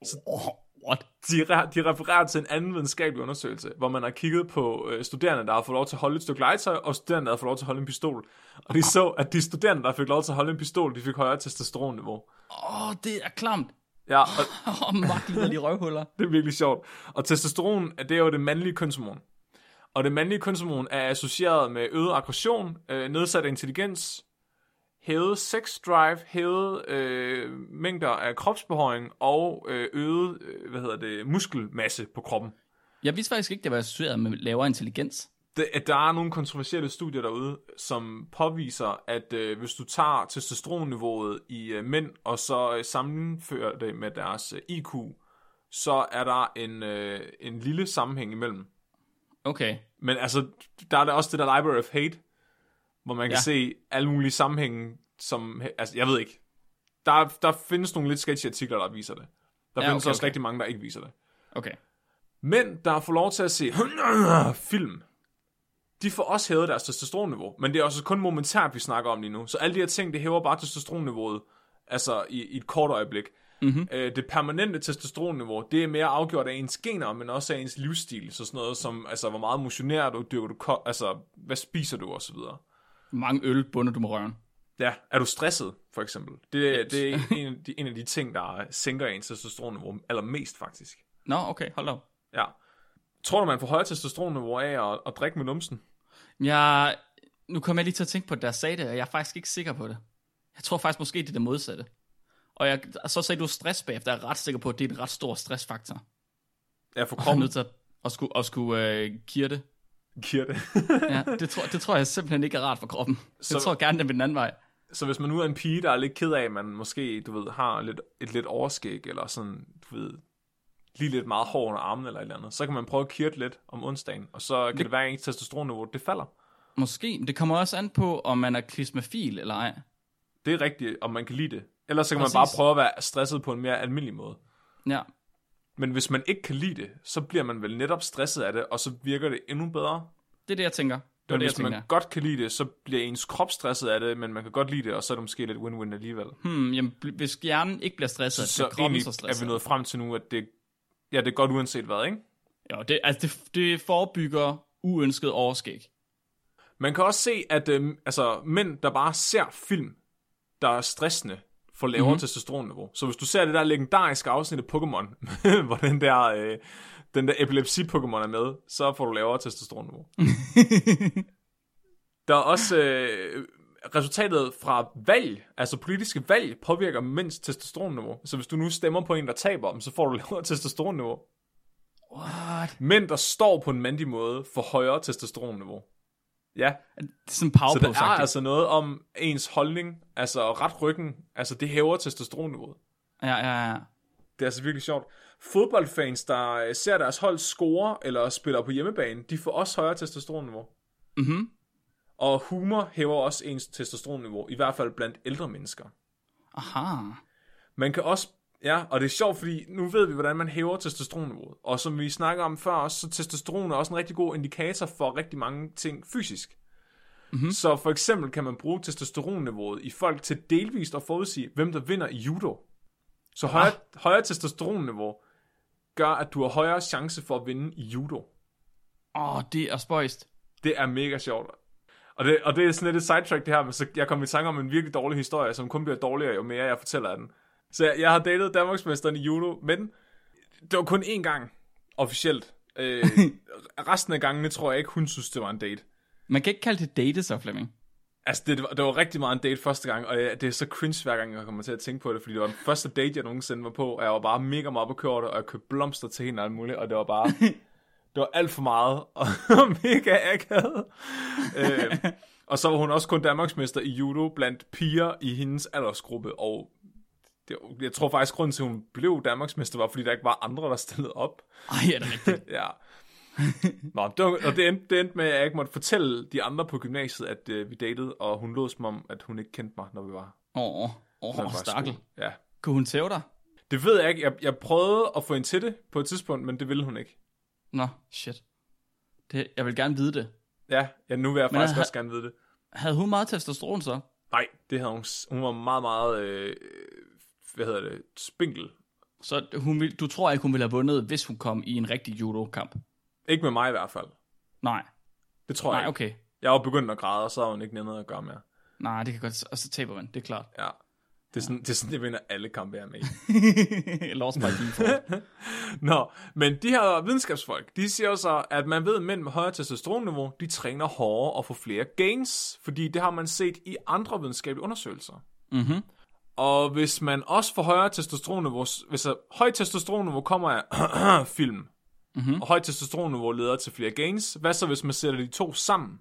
Så oh, what? De, de refererer til en anden videnskabelig undersøgelse, hvor man har kigget på øh, studerende, der har fået lov til at holde et stykke legetøj, og studerende, der har fået lov til at holde en pistol. Og de så, at de studerende, der fik lov til at holde en pistol, de fik højere testosteronniveau. Åh, oh, det er klamt. Ja. Åh, og... magtlider de røvhuller. Det er virkelig sjovt. Og testosteron, det er jo det mandlige kønshormon. Og det mandlige kønshormon er associeret med øget aggression, øh, nedsat intelligens, hævet sex drive, hævet øh, mængder af kropsbehøring og øh, øget øh, hvad hedder det, muskelmasse på kroppen. Jeg vidste faktisk ikke, det var associeret med lavere intelligens. Det, at der er nogle kontroversielle studier derude, som påviser, at øh, hvis du tager testosteronniveauet i øh, mænd, og så øh, sammenfører det med deres øh, I Q, så er der en, øh, en lille sammenhæng imellem. Okay. Men altså, der er der også det der Library of Hate, hvor man kan ja. se alle mulige sammenhænge, som, altså jeg ved ikke, der, der findes nogle lidt sketchy artikler, der viser det. Der ja, findes okay, også okay. rigtig mange, der ikke viser det. Okay. Men der får lov til at se film, de får også hævet deres testosteronniveau, men det er også kun momentært, vi snakker om lige nu. Så alle de her ting, det hæver bare testosteronniveauet, altså i, i et kort øjeblik. Mm-hmm. Det permanente testosteronniveau, det er mere afgjort af ens gener, men også af ens livsstil, så sådan noget som, altså hvor meget motionerer du, dyrker du, altså hvad spiser du og så videre. Mange øl bunder du med røven. Ja, er du stresset, for eksempel? Det, det er en af, de, en af de ting, der sænker ens testosteronniveau allermest, faktisk. Nå, no, okay, hold op. Ja. Tror du, man får højere testosteronniveau af at, at drikke med numsen? Ja, nu kommer jeg lige til at tænke på det, der sagde det, og jeg er faktisk ikke sikker på det. Jeg tror faktisk måske, det er det modsatte. Og jeg, så sagde du stress bagefter, jeg er ret sikker på, at det er en ret stor stressfaktor. Ja, for kroppen. Og nødt til at, at skulle, at skulle øh, kirte. Kirte. Ja, det tror, det tror jeg simpelthen ikke er rart for kroppen. Så... Jeg tror gerne, det er den anden vej. Så hvis man nu er en pige, der er lidt ked af, at man måske, du ved, har lidt, et lidt overskæg, eller sådan, du ved, lige lidt meget hår under armen eller et eller andet, så kan man prøve at kirte lidt om onsdagen, og så kan det, det være, at ens testosteronniveau, det falder. Måske, det kommer også an på, om man er klismafil eller ej. Det er rigtigt, om man kan lide det. Ellers så kan Præcis. Man bare prøve at være stresset på en mere almindelig måde. Ja. Men hvis man ikke kan lide det, så bliver man vel netop stresset af det, og så virker det endnu bedre. Det er det, jeg tænker. Men hvis man godt kan lide det, så bliver ens krop stresset af det, men man kan godt lide det, og så er det måske lidt win-win alligevel. Hmm, jamen, hvis hjernen ikke bliver stresset, så, så bliver kroppen så stresset. Så er vi nået frem til nu, at det, ja, det er godt uanset hvad, ikke? Ja, det, altså det, det forebygger uønsket overskæg. Man kan også se, at øh, altså, mænd, der bare ser film, der er stressende, får lavere mm-hmm. testosteronniveau. Så hvis du ser det der legendariske afsnit af Pokémon, hvor den der... Øh, den der epilepsi-Pokémon er med, så får du lavere testosteronniveau. Der er også øh, resultatet fra valg, altså politiske valg, påvirker mindst testosteronniveau. Så hvis du nu stemmer på en, der taber dem, så får du lavere testosteronniveau. What? Mænd, der står på en mandig måde, får højere testosteronniveau. Ja. Sådan power så der er altså noget om ens holdning, altså ret ryggen, altså det hæver testosteronniveauet. Ja, ja, ja. Det er altså virkelig sjovt. Fodboldfans, der ser deres hold score eller spiller på hjemmebane, de får også højere testosteronniveau. Mhm. Og humor hæver også ens testosteronniveau, i hvert fald blandt ældre mennesker. Aha. Man kan også, ja, og det er sjovt, fordi nu ved vi, hvordan man hæver testosteronniveauet. Og som vi snakker om før, så testosteron er også en rigtig god indikator for rigtig mange ting fysisk. Mm-hmm. Så for eksempel kan man bruge testosteronniveauet i folk til delvist at forudsige, hvem der vinder i judo. Så højere, ah. højere testosteronniveau gør, at du har højere chance for at vinde i judo. Åh, oh, det er spøjst. Det er mega sjovt. Og det, og det er sådan lidt et sidetrack det her, men så jeg kom i tanke om en virkelig dårlig historie, som kun bliver dårligere, jo mere jeg fortæller af den. Så jeg, jeg har datet Danmarksmesteren i judo, men det var kun én gang, officielt. Øh, resten af gangene tror jeg ikke, hun synes, det var en date. Man kan ikke kalde det date så, Flemming. Altså, det, det var rigtig meget en date første gang, og det er så cringe hver gang, jeg kommer til at tænke på det, fordi det var den første date, jeg nogensinde var på, og jeg var bare mega meget på kørt, og jeg købte blomster til hende og alt muligt, og det var bare, det var alt for meget, og mega akavet. øh, og så var hun også kun Danmarksmester i judo blandt piger i hendes aldersgruppe, og det, jeg tror faktisk, grunden til, at hun blev Danmarksmester, var, fordi der ikke var andre, der stillede op. Ej, er det rigtigt? Ja. Nå, det var, og det endte, det endte med, at jeg ikke måtte fortælle de andre på gymnasiet, at øh, vi datede, og hun lod som om, at hun ikke kendte mig, når vi var... Åh, åh, åh, stakkel. Ja. Kunne hun tæve dig? Det ved jeg ikke. Jeg, jeg prøvede at få hende til det på et tidspunkt, men det ville hun ikke. Nå, shit. Det, jeg vil gerne vide det. Ja, ja nu vil jeg men faktisk havde, også gerne vide det. Havde hun meget testosteron så? Nej, det havde hun. Hun var meget, meget... Øh, hvad hedder det? Spinkel. Så hun vil, du tror ikke, hun ville have vundet, hvis hun kom i en rigtig judo-kamp? Ikke med mig i hvert fald. Nej. Det tror Nej, jeg ikke. Okay. Jeg var begyndt at græde, og så har hun ikke nemmere at gøre mere. Nej, det kan godt... Og så taber man, det er klart. Ja. Det er sådan, ja. det, er sådan det vinder alle kampe, jeg er med i. Lost my default. Nå, men de her videnskabsfolk, de siger så, at man ved, at mænd med højere testosteronniveau, de træner hårdere og får flere gains, fordi det har man set i andre videnskabelige undersøgelser. Mhm. Og hvis man også får højere testosteronniveau, hvis højt testosteronniveau kommer af film... Mm-hmm. Og højt testosteronniveau leder til flere gains. Hvad så, hvis man sætter de to sammen?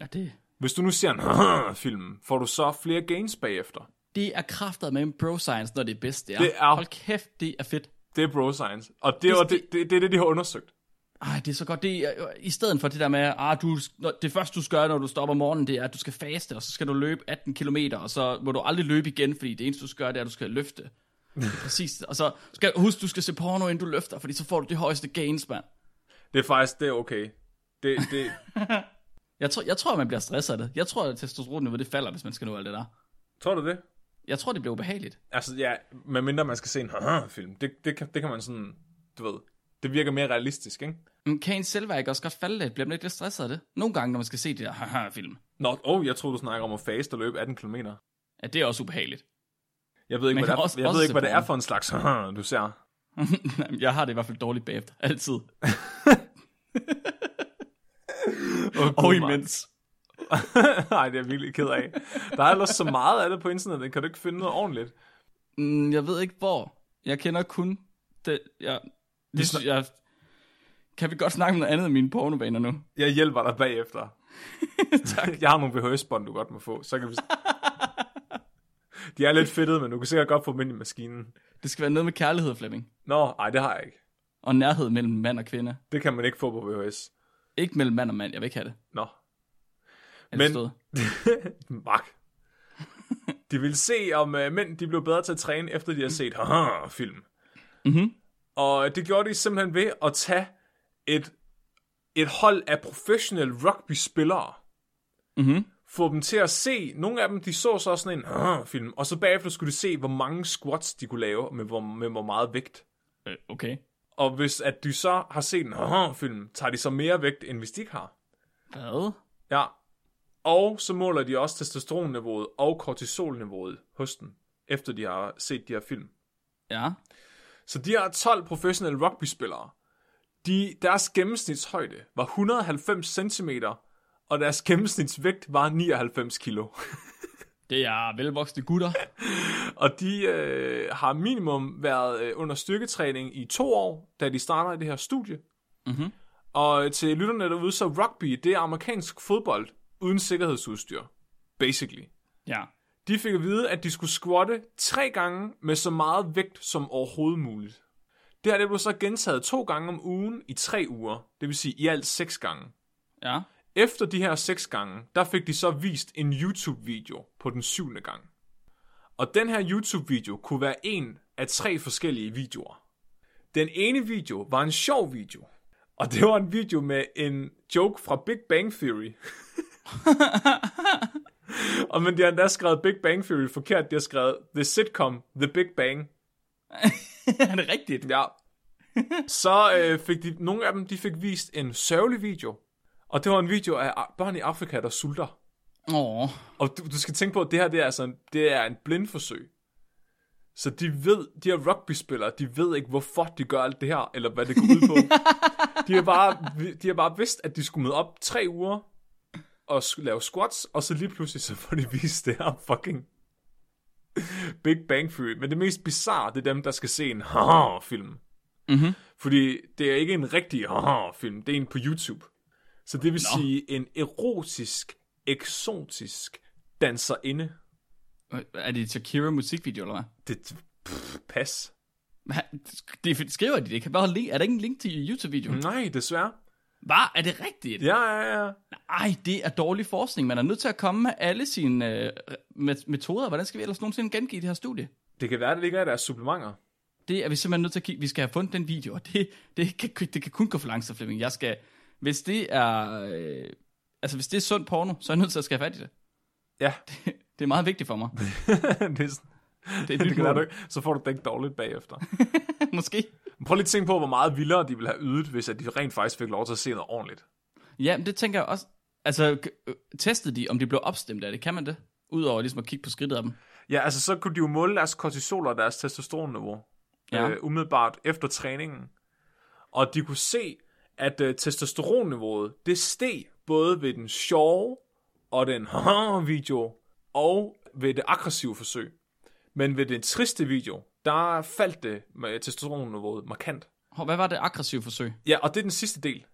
Ja, det... Hvis du nu ser en film, får du så flere gains bagefter. Det er kraftet med en broscience, når det er bedst, det er. Det er... Hold kæft, det er fedt. Det er broscience. Og det, det, var, det, det, det er det, de har undersøgt. Ej, det er så godt. Det er, i stedet for det der med, ah, du, det første, du gør, når du stopper om morgenen, det er, at du skal faste, og så skal du løbe atten kilometer, og så må du aldrig løbe igen, fordi det eneste, du skal gøre, det er, at du skal løfte. Præcis, og så skal, husk, du skal se porno, inden du løfter, fordi så får du de højeste gains, mand. Det er faktisk, det er okay. Det, det... jeg, tror, jeg tror, man bliver stresset af det. Jeg tror, at testosteronet det falder, hvis man skal nå alt det der. Tror du det? Jeg tror, det bliver ubehageligt. Altså, ja, medmindre man skal se en film. Det, det, kan, det kan man sådan, du ved, det virker mere realistisk, ikke? Men kan en selvværk også godt falde lidt? Bliver man ikke lidt stresset af det? Nogle gange, når man skal se det der film. Nå, oh, jeg tror du snakker om at faste og løbe atten kilometer. Ja, det er også ubehageligt. Jeg ved ikke, hvad, også, er, jeg ved ikke, hvad det er for en slags, du ser. Jeg har det i hvert fald dårligt bagefter. Altid. oh, og imens. Nej, det er jeg virkelig ked af. Der er ellers så meget af det på internettet. Kan du ikke finde noget ordentligt? Mm, jeg ved ikke hvor. Jeg kender kun det. Jeg, det snak- jeg, kan vi godt snakke om noget andet end mine pornobaner nu? Jeg hjælper dig bagefter. Tak. Jeg har nogle V H S-bånd, du godt må få. Så kan vi... De er lidt fedtede, men du kan sikkert godt få dem ind i maskinen. Det skal være noget med kærlighed, Flemming. Nå, nej, det har jeg ikke. Og nærhed mellem mand og kvinde. Det kan man ikke få på V H S. Ikke mellem mand og mand, jeg vil ikke have det. Nå. Er det forstået? Men... Mark. De ville se, om uh, mænd de blev bedre til at træne, efter de har set film. Mm-hmm. Og det gjorde de simpelthen ved at tage et, et hold af professionelle rugby-spillere. Mhm. Få dem til at se, nogle af dem, de så så sådan en uh, film, og så bagefter skulle de se, hvor mange squats de kunne lave, med hvor, med hvor meget vægt. Okay. Og hvis at du så har set en uh, film, tager de så mere vægt, end hvis de ikke har. Hvad? Ja. Og så måler de også testosteronniveauet og kortisolniveauet hos dem, efter de har set de her film. Ja. Så de her tolv professionelle rugbyspillere, de, deres gennemsnitshøjde var et hundrede og halvfems centimeter, og deres gennemsnitsvægt var nioghalvfems kilo. Det er velvoksne gutter. Og de øh, har minimum været øh, under styrketræning i to år, da de starter i det her studie. Mm-hmm. Og til lytterne derude, så rugby, det er amerikansk fodbold uden sikkerhedsudstyr. Basically. Ja. De fik at vide, at de skulle squatte tre gange med så meget vægt som overhovedet muligt. Det her det blev så gentaget to gange om ugen i tre uger. Det vil sige i alt seks gange. Ja. Efter de her seks gange, der fik de så vist en YouTube-video på den syvende gang. Og den her YouTube-video kunne være en af tre forskellige videoer. Den ene video var en sjov video. Og det var en video med en joke fra Big Bang Theory. Og men de har endda skrevet Big Bang Theory forkert. De har skrevet The Sitcom, The Big Bang. Er det rigtigt? Ja. Så øh, fik de, nogle af dem de fik vist en sørgelig video. Og det var en video af børn i Afrika, der sulter. Åh. Og du, du skal tænke på, at det her det er, altså en, det er en blindforsøg. Så de ved, de her rugbyspillere, de ved ikke, hvorfor de gør alt det her, eller hvad det går ud på. de, har bare, de har bare vidst, at de skulle møde op tre uger og lave squats, og så lige pludselig så får de vist det her fucking Big Bang Theory. Men det mest bizarre, det er dem, der skal se en haha-film. Mm-hmm. Fordi det er ikke en rigtig haha-film, det er en på YouTube. Så det vil Nå. sige en erotisk, eksotisk danserinde. Er det Shakira musikvideo eller hvad? Det pff, pas. Det skriver de det. Kan bare link. Er der ikke en link til YouTube-videoen? Nej, desværre. Hvad? Er det rigtigt? Ja, ja, ja. Nej, det er dårlig forskning. Man er nødt til at komme med alle sine øh, metoder. Hvordan skal vi ellers nogensinde gengive det her studie? Det kan være, det ligger i deres supplementer. Det er vi simpelthen nødt til at kigge. Vi skal have fundet den video, og det, det, kan, det kan kun gå for langsomt, Flemming. Jeg skal... Hvis det er øh, altså hvis det er sund porno, så er jeg nødt til at skaffe fat i det. Ja. Det, det er meget vigtigt for mig. det er, det er det kan du ikke. Så får du det ikke dårligt bagefter. Måske. Prøv lige at tænke på, hvor meget vildere de ville have ydet, hvis at de rent faktisk fik lov til at se noget ordentligt. Ja, men det tænker jeg også. Altså, testede de, om de blev opstemt af det? Kan man det? Udover ligesom at kigge på skridtet af dem. Ja, altså så kunne de jo måle deres kortisol og deres testosteronniveau. Ja. Øh, umiddelbart efter træningen. Og de kunne se... at øh, testosteronniveauet, det steg både ved den sjove og den video, og ved det aggressive forsøg. Men ved den triste video, der faldt det med testosteronniveauet markant. Hvad var det aggressive forsøg? Ja, og det er den sidste del.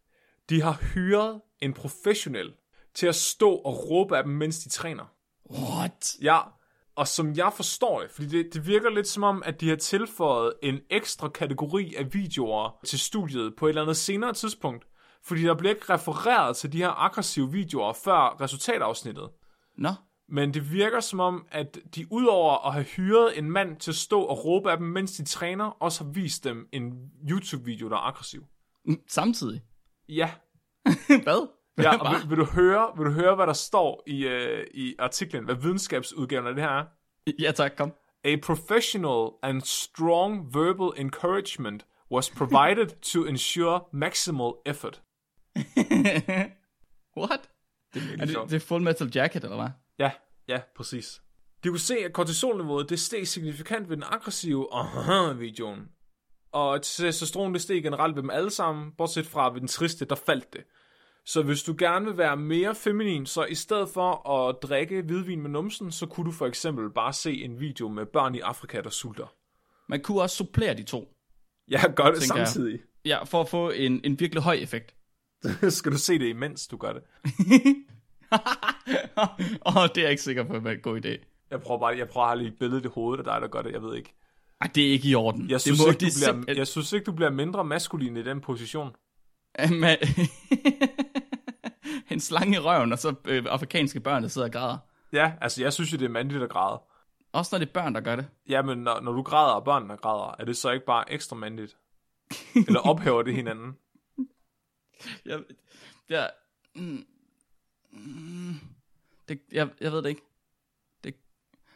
De har hyret en professionel til at stå og råbe af dem, mens de træner. What? Ja, og som jeg forstår det, fordi det, det virker lidt som om, at de har tilføjet en ekstra kategori af videoer til studiet på et eller andet senere tidspunkt, fordi der bliver ikke refereret til de her aggressive videoer før resultatafsnittet. Nå. Men det virker som om, at de udover at have hyret en mand til at stå og råbe af dem, mens de træner, også har vist dem en YouTube-video, der er aggressiv. Samtidig? Ja. Hvad? Ja, og vil, vil, du høre, vil du høre, hvad der står i, øh, i artiklen, hvad videnskabsudgaven af det her er? Ja tak, kom. A professional and strong verbal encouragement was provided to ensure maximal effort. What? Det er, er det, det er Full Metal Jacket, eller hvad? Ja, ja, præcis. Du kunne se, at kortisolniveauet, det steg signifikant ved den aggressive videoen. Og testosteron, det steg generelt ved dem alle sammen, bortset fra ved den triste, der faldt det. Så hvis du gerne vil være mere feminin, så i stedet for at drikke hvidvin med numsen, så kunne du for eksempel bare se en video med børn i Afrika, der sulter. Man kunne også supplere de to. Ja, gør det samtidig. Jeg. Ja, for at få en, en virkelig høj effekt. Skal du se det imens du gør det? Åh, oh, det er jeg ikke sikker på, at det er en god idé. Jeg prøver bare, jeg prøver at have et billede i hovedet af dig, der gør det, jeg ved ikke. Ej, det er ikke i orden. Jeg synes, det må, ikke, du bliver, simpel... jeg synes ikke, du bliver mindre maskulin i den position. Med... en slange i røven, og så øh, afrikanske børn, der sidder og græder. Ja, altså jeg synes jo, det er mandligt at græde. Også når det er børn, der gør det. Ja, men når, når du græder, og børnene græder, er det så ikke bare ekstra mandligt? Eller ophæver det hinanden? Jeg, jeg, mm, mm, det, jeg, jeg ved det ikke. Det,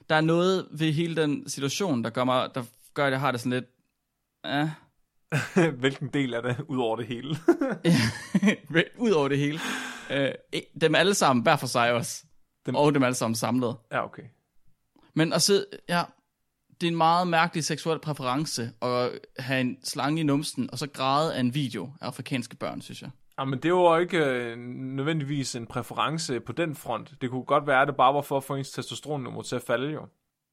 der er noget ved hele den situation, der gør, mig, der gør at jeg har det sådan lidt... Ja. Hvilken del er det? Udover det hele. Udover det hele. Øh, dem alle sammen, hver for sig også. Dem... Og dem alle sammen samlet. Ja, okay. Men at sidde, ja, det er en meget mærkelig seksuel præference at have en slange i numsen, og så græde af en video af afrikanske børn, synes jeg. Jamen, det var jo ikke øh, nødvendigvis en præference på den front. Det kunne godt være, at det bare var for at få ens testosteronnummer til at falde, jo.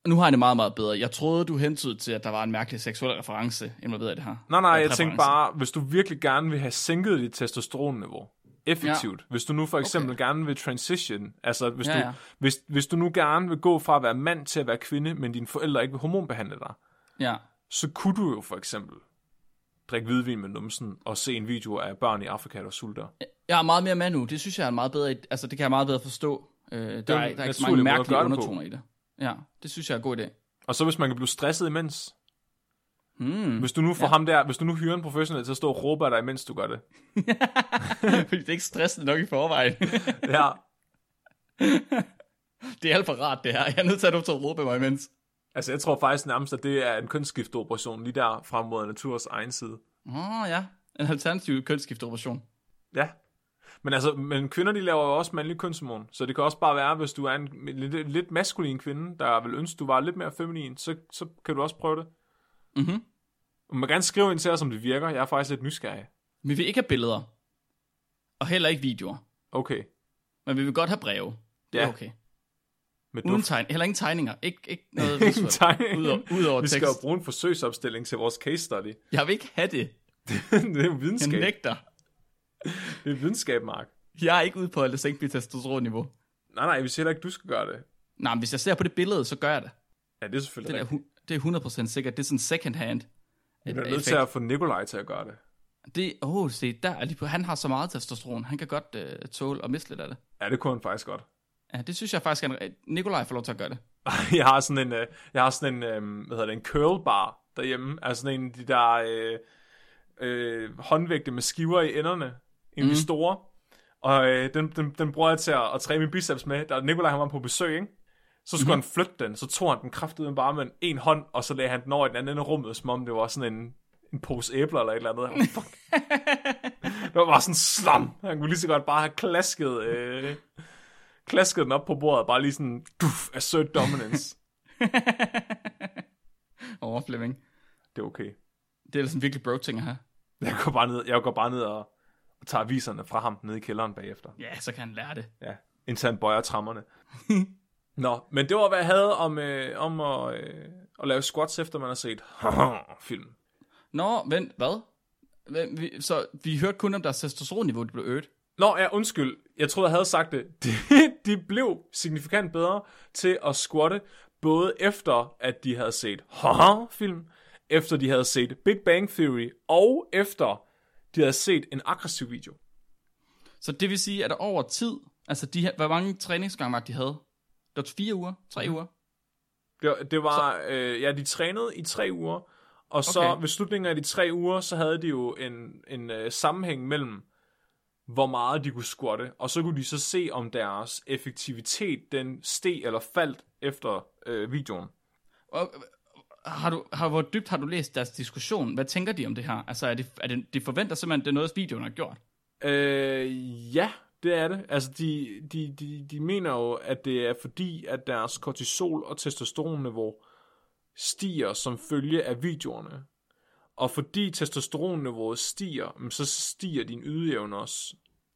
Nu har jeg det meget, meget bedre. Jeg troede, du hentydede til, at der var en mærkelig seksuel reference, end hvad ved jeg det her. Nej, nej, jeg tænkte bare, hvis du virkelig gerne vil have sænket dit testosteronniveau effektivt, ja. Hvis du nu for eksempel okay. gerne vil transition, altså hvis, ja, ja. Du, hvis, hvis du nu gerne vil gå fra at være mand til at være kvinde, men dine forældre ikke vil hormonbehandle dig, ja. Så kunne du jo for eksempel drikke hvidvin med numsen og se en video af børn i Afrika, der sulter. Jeg er meget mere mand nu, det synes jeg er en meget bedre, altså det kan jeg meget bedre forstå. Øh, der, det er, der er ikke så mange mærkelige undertoner i det. Ja, det synes jeg er en god idé. Og så hvis man kan blive stresset imens. Hmm. Hvis du nu får ja. ham der, hvis du nu hyrer en professionel til at stå og råbe af dig, mens du gør det. Fordi det er ikke stressende nok i forvejen. Ja. Det er alt for rart det her. Jeg er nødt til at optage at råbe mig imens. Altså jeg tror faktisk nærmest, at det er en kønsskifteoperation lige der frem mod naturens egen side. Åh oh, ja, en alternativ kønsskifteoperation. Ja. Men altså, men kvinder de laver jo også mandlig kønshormon, så det kan også bare være, hvis du er en lidt, lidt maskulin kvinde, der vil ønske, du var lidt mere feminin, så, så kan du også prøve det. Mhm. Man må gerne skrive ind til os, om det virker. Jeg er faktisk lidt nysgerrig. Men vi vil ikke have billeder. Og heller ikke videoer. Okay. Men vi vil godt have breve. Det ja. Er okay. Uden tegn, heller ingen tegninger. Ikke, ikke noget visuelt. Udover ud over tekst. Vi skal jo bruge en forsøgsopstilling til vores case study. Jeg vil ikke have det. Det er jo videnskab. Jeg nægter. Det er videnskab, Mark. Jeg er ikke ude på at sænke mit testosteronniveau. Nej, nej, hvis heller ikke du skal gøre det. Nej, men hvis jeg ser på det billede, så gør jeg det. Ja, det er selvfølgelig rigtigt. Det er hundrede procent sikkert. Det er sådan second hand. Du er nødt til at få Nikolaj til at gøre det. Det åh, oh, se, der er lige på. Han har så meget testosteron. Han kan godt uh, tåle og miste lidt af det. Ja, det kunne han faktisk godt. Ja, det synes jeg faktisk, at Nikolaj får lov til at gøre det. Jeg har sådan en, uh, jeg har sådan en, uh, hvad hedder det, en curl bar derhjemme. Altså sådan en af de der uh, uh, håndvægte med skiver i enderne. En af de store. Og uh, den, den, den bruger jeg til at, at træne min biceps med. Da Nikolaj var på besøg, ikke? Så skulle mm-hmm. han flytte den, så tog han den kraft ud bare med en, en hånd, og så lagde han den over i den anden ende af rummet, som om det var sådan en, en pose æbler eller et eller andet. Var, fuck. Det var bare sådan slam. Han kunne lige så godt bare have klasket, øh, klasket den op på bordet, bare lige sådan, duff, assert dominance. Overflemming. Det er okay. Det er sådan virkelig bro-ting at have. Jeg går bare ned, jeg går bare ned og, og tager viserne fra ham ned i kælderen bagefter. Ja, så kan han lære det. Ja, indtil han bøjer trammerne. Nå, men det var, hvad jeg havde om, øh, om at, øh, at lave squats, efter man har set film. Nå, vent, hvad? Vi, så vi hørte kun om deres testosteronniveau, det blev øget. Nå, ja, undskyld. Jeg troede, jeg havde sagt det. De, de blev signifikant bedre til at squatte, både efter, at de havde set film, efter de havde set Big Bang Theory, og efter de havde set en aggressiv video. Så det vil sige, at over tid, altså de, hvor mange træningsgange de havde, det var fire uger, tre uger. Det, det var, øh, ja, de trænede i tre uger, og så okay. ved slutningen af de tre uger, så havde de jo en, en øh, sammenhæng mellem, hvor meget de kunne squatte, og så kunne de så se, om deres effektivitet, den steg eller faldt efter øh, videoen. Og, har du, har, hvor dybt har du læst deres diskussion? Hvad tænker de om det her? Altså, er det, er det, de forventer simpelthen, det er noget, videoen har gjort? Øh, ja, Det er det. Altså, de, de, de, de mener jo, at det er fordi, at deres kortisol- og testosteronniveau stiger som følge af videoerne. Og fordi testosteronniveauet stiger, så stiger din ydeevne også.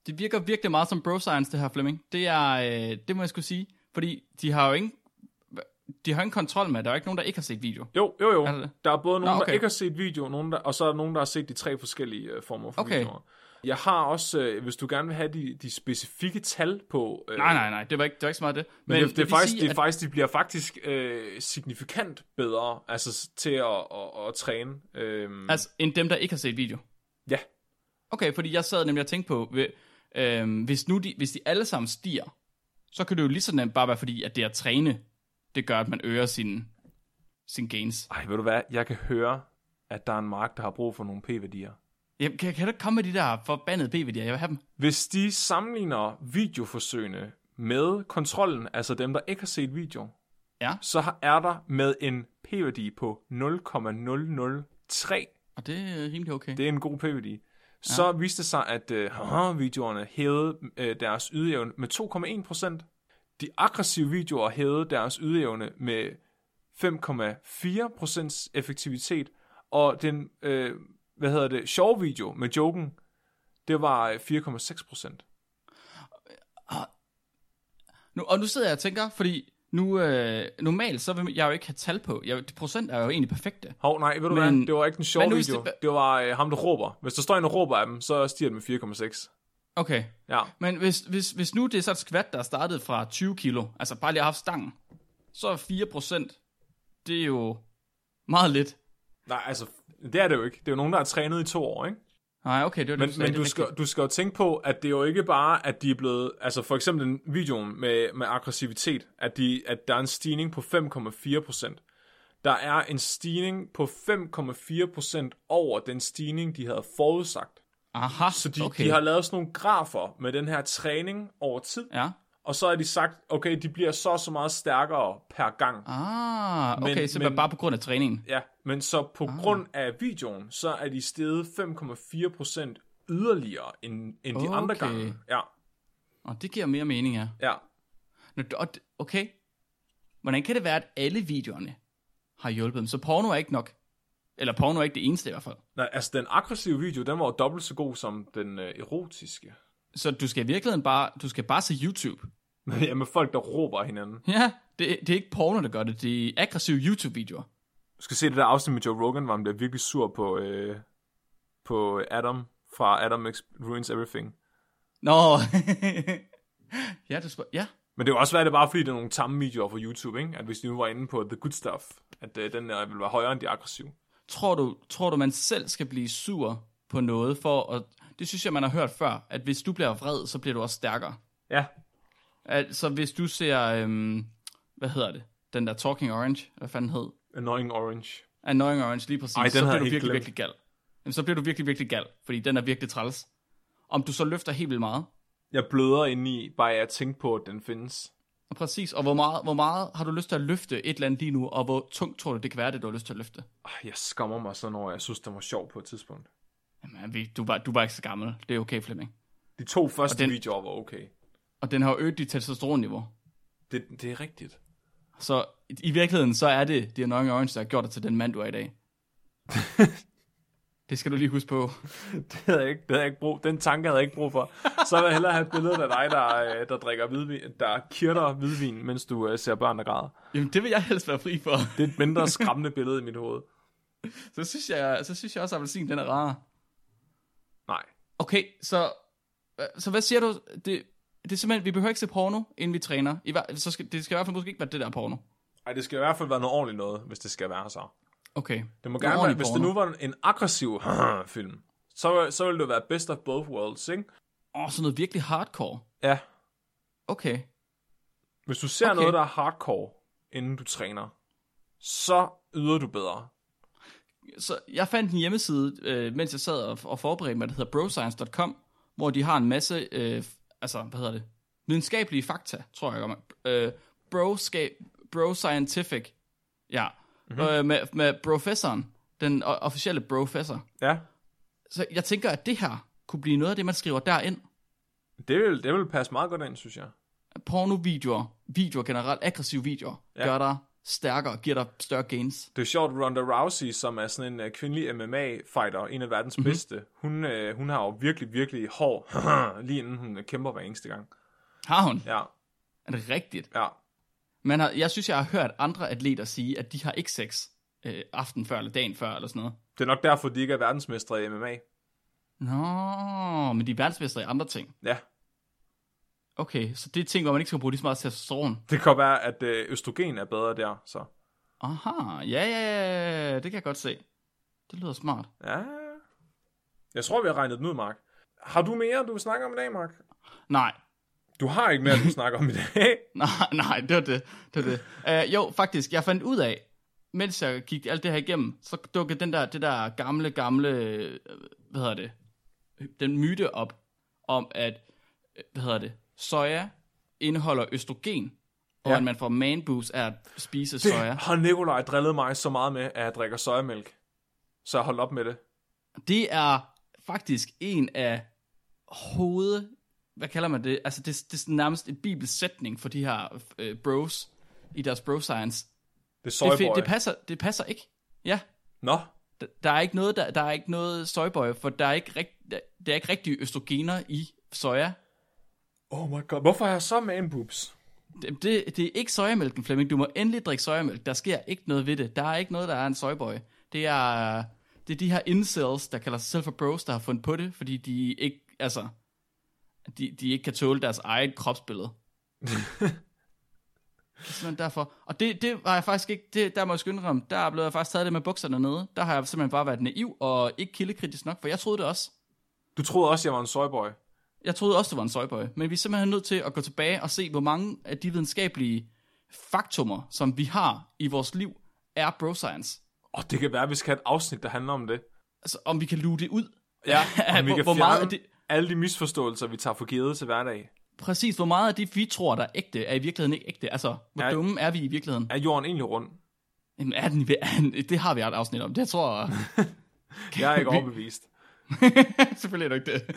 Det virker virkelig meget som bro science, det her, Flemming. Det er, øh, det må jeg skulle sige. Fordi de har jo ingen, de har ingen kontrol med. Der er jo ikke nogen, der ikke har set video. Jo, jo, jo. Er det det? Der er både nogen, Nå, okay. der ikke har set video, nogen der, og så er der nogen, der har set de tre forskellige øh, former for okay. videoer. Jeg har også, øh, hvis du gerne vil have de, de specifikke tal på... Øh, nej, nej, nej, det var ikke, det var ikke så meget det. Men, men det, det, det, faktisk, sige, det, at... faktisk, de bliver faktisk øh, signifikant bedre altså, til at, at, at træne. Øh. Altså, end dem, der ikke har set video? Ja. Okay, fordi jeg sad nemlig og tænkte på, øh, hvis, nu de, hvis de alle sammen stiger, så kan det jo lige så nemt bare være fordi, at det at træne, det gør, at man øger sine sin gains. Ej, ved du hvad, jeg kan høre, at der er en mark, der har brug for nogle p-værdier. Jamen, kan jeg da komme med de der forbandede p-værdier? Jeg vil have dem. Hvis de sammenligner videoforsøgene med kontrollen, altså dem, der ikke har set video, ja. Så er der med en p-værdi på nul komma nul nul tre. Og det er rimelig okay. Det er en god p-værdi. Ja. Så viste det sig, at øh, videoerne hævede øh, deres ydeevne med to komma en procent. De aggressive videoer hævede deres ydeevne med fem komma fire procent effektivitet. Og den... Øh, hvad hedder det, sjov video med joken, det var fire komma seks procent. Og, og nu sidder jeg og tænker, fordi nu, øh, normalt, så vil jeg jo ikke have tal på. Jeg, procent er jo egentlig perfekte. Hov, nej, ved du men, hvad, det var ikke den sjove video. Det, det var øh, ham, der råber. Hvis der står en og råber af dem, så stiger det med fire komma seks. Okay. Ja. Men hvis, hvis, hvis nu det er så et skvat, der startede fra tyve kilo, altså bare lige har haft stangen, så er fire procent, det er jo meget lidt. Nej, altså... Det er det jo ikke. Det er jo nogen, der har trænet i to år, ikke? Nej, okay, det var det. Men, du, sagde, men det du, skal, du skal jo tænke på, at det er jo ikke bare, at de er blevet... Altså for eksempel den videoen med, med aggressivitet, at, de, at der er en stigning på fem komma fire procent. Der er en stigning på fem komma fire procent over den stigning, de havde forudsagt. Aha, Så de, okay. de har lavet sådan nogle grafer med den her træning over tid. Ja. Og så har de sagt, okay, de bliver så så meget stærkere per gang. Ah, okay, men, så men, bare på grund af træningen. Ja, men så på ah. grund af videoen, så er de steget fem komma fire procent yderligere end, end okay. de andre gange. Ja. Og det giver mere mening, ja. Ja. Nå, okay, hvordan kan det være, at alle videoerne har hjulpet dem? Så porno er ikke nok. Eller porno er ikke det eneste i hvert fald. Nej, altså den aggressive video, den var jo dobbelt så god som den øh, erotiske. Så du skal i virkeligheden bare, du skal bare se YouTube. Ja, med folk, der råber hinanden. Ja, det, det er ikke porno, der gør det. Det er aggressive YouTube-videoer. Du skal se det der afsnit med Joe Rogan, hvor han bliver virkelig sur på, øh, på Adam, fra Adam Ruins Everything. Nå, ja, det spørger, ja. Men det er jo også været, det bare fordi, det er nogle tamme videoer fra YouTube, ikke? At hvis de nu var inde på The Good Stuff, at øh, den der ville være højere end de aggressive. Tror du, tror du, man selv skal blive sur på noget for at... Det synes jeg, man har hørt før, at hvis du bliver vred, så bliver du også stærkere. Ja. Altså, hvis du ser, øhm, hvad hedder det? Den der Talking Orange, hvad fanden hed? Annoying Orange. Annoying Orange, lige præcis. Ej, så bliver du virkelig, glemt. virkelig gal. Jamen, så bliver du virkelig, virkelig gal, fordi den er virkelig træls. Om du så løfter helt vildt meget. Jeg bløder indeni, bare jeg tænker på, at den findes. Og præcis, og hvor meget, hvor meget har du lyst til at løfte et eller andet lige nu, og hvor tungt tror du, det kan være det, du har lyst til at løfte? Ej, jeg skammer mig så, når jeg synes, det var sjovt på et tidspunkt. Jamen, du var, du var ikke så gammel. Det er okay, Flemming. De to første den, videoer var okay. Og den har øget dit testosteronniveau. Det, det er rigtigt. Så i virkeligheden, så er det de Annoying Orange, der har gjort dig til den mand, du er i dag. Det skal du lige huske på. Det havde jeg ikke, det havde jeg ikke brug, den tanke havde jeg ikke brug for. Så vil jeg hellere have et billede af dig, der, der drikker hvidvin, der kirter hvidvin, mens du ser børn, der græder. Jamen, det vil jeg helst være fri for. Det er et mindre skræmmende billede i mit hoved. Så synes jeg, så synes jeg også, at appelsin, den er rar. Nej. Okay, så, så hvad siger du? Det, det er simpelthen, vi behøver ikke se porno, inden vi træner. I, så skal, det skal i hvert fald måske ikke være det der porno. Nej, det skal i hvert fald være noget ordentligt noget, hvis det skal være så. Okay. Det må gerne være, hvis porno. Det nu var en aggressiv film, så, så ville det være best of both worlds, ikke? Åh, oh, sådan noget virkelig hardcore. Ja. Okay. Hvis du ser okay. noget, der er hardcore, inden du træner, så yder du bedre. Så jeg fandt en hjemmeside, øh, mens jeg sad og, og forberedte mig, der hedder broscience punktum com, hvor de har en masse, øh, altså, hvad hedder det, videnskabelige fakta, tror jeg, øh, brosca- broscientific, ja, mm-hmm. øh, med, med professoren, den o- officielle professor. Ja. Så jeg tænker, at det her kunne blive noget af det, man skriver derind. Det vil, det vil passe meget godt ind, synes jeg. Pornovideoer, videoer generelt, aggressive videoer, ja. gør dig stærkere, giver dig større gains. Det er sjovt, Ronda Rousey, som er sådan en kvindelig M M A-fighter, en af verdens mm-hmm. bedste, hun, hun har jo virkelig, virkelig hård, lige inden hun kæmper hver eneste gang. Har hun? Ja. Er det rigtigt? Ja. Man har, jeg synes, jeg har hørt andre atleter sige, at de har ikke sex øh, aften før, eller dagen før, eller sådan noget. Det er nok derfor, de ikke er verdensmestre i M M A. Nå, men de er verdensmestre i andre ting. Ja. Okay, så det er ting, hvor man ikke skal bruge de så meget testosteron. Det kan være, at østrogen er bedre der, så. Aha, ja, ja, det kan jeg godt se. Det lyder smart. Ja, jeg tror, vi har regnet den ud, Mark. Har du mere, du snakker om i dag, Mark? Nej. Du har ikke mere, du snakker om i dag? nej, nej, det var det. det, var det. Uh, jo, faktisk, jeg fandt ud af, mens jeg kiggede alt det her igennem, så dukkede den der, det der gamle, gamle, hvad hedder det, den myte op, om at, hvad hedder det, soja indeholder østrogen, og ja. at man får man boost af at spise det soja. Det har Nikolaj drillet mig så meget med, at jeg drikker sojamælk. Så hold op med det. Det er faktisk en af hoved... Hvad kalder man det? Altså, det, det er nærmest en bibelsætning for de her øh, bros i deres bro-science. Det er sojaboy. Det, det, passer, det passer ikke. Ja. Nå? No. Der er ikke noget, der, der er ikke noget sojaboy, for der er ikke, rigt, der, der er ikke rigtige østrogener i soja. Oh my god, hvorfor har jeg så man boobs? Det, det, det er ikke sojamælken, Flemming. Du må endelig drikke sojamælk. Der sker ikke noget ved det. Der er ikke noget, der er en sojaboy. Det er, det er de her incels, der kalder sig selv for bros, der har fundet på det, fordi de ikke, altså, de, de ikke kan tåle deres eget kropsbillede. Sådan derfor. Og det, det var jeg faktisk ikke, det, der må jeg skynde ramme, der blev jeg faktisk taget det med bukserne nede. Der har jeg simpelthen bare været naiv og ikke kildekritisk nok, for jeg troede det også. Du troede også, jeg var en sojaboy? Jeg troede også, det var en sojaboy, men vi er simpelthen nødt til at gå tilbage og se, hvor mange af de videnskabelige faktumer, som vi har i vores liv, er broscience. Og det kan være, at vi skal have et afsnit, der handler om det. Altså, om vi kan luge det ud. Ja, om vi kan hvor, fjerne hvor det... alle de misforståelser, vi tager for givet til hverdag. Præcis, hvor meget af det, vi tror, der er ægte, er i virkeligheden ikke ægte. Altså, hvor er, dumme er vi i virkeligheden? Er jorden egentlig rund? Jamen, er den, er den, det har vi et afsnit om, det tror jeg. Jeg er ikke overbevist. Selvfølgelig er det ikke det.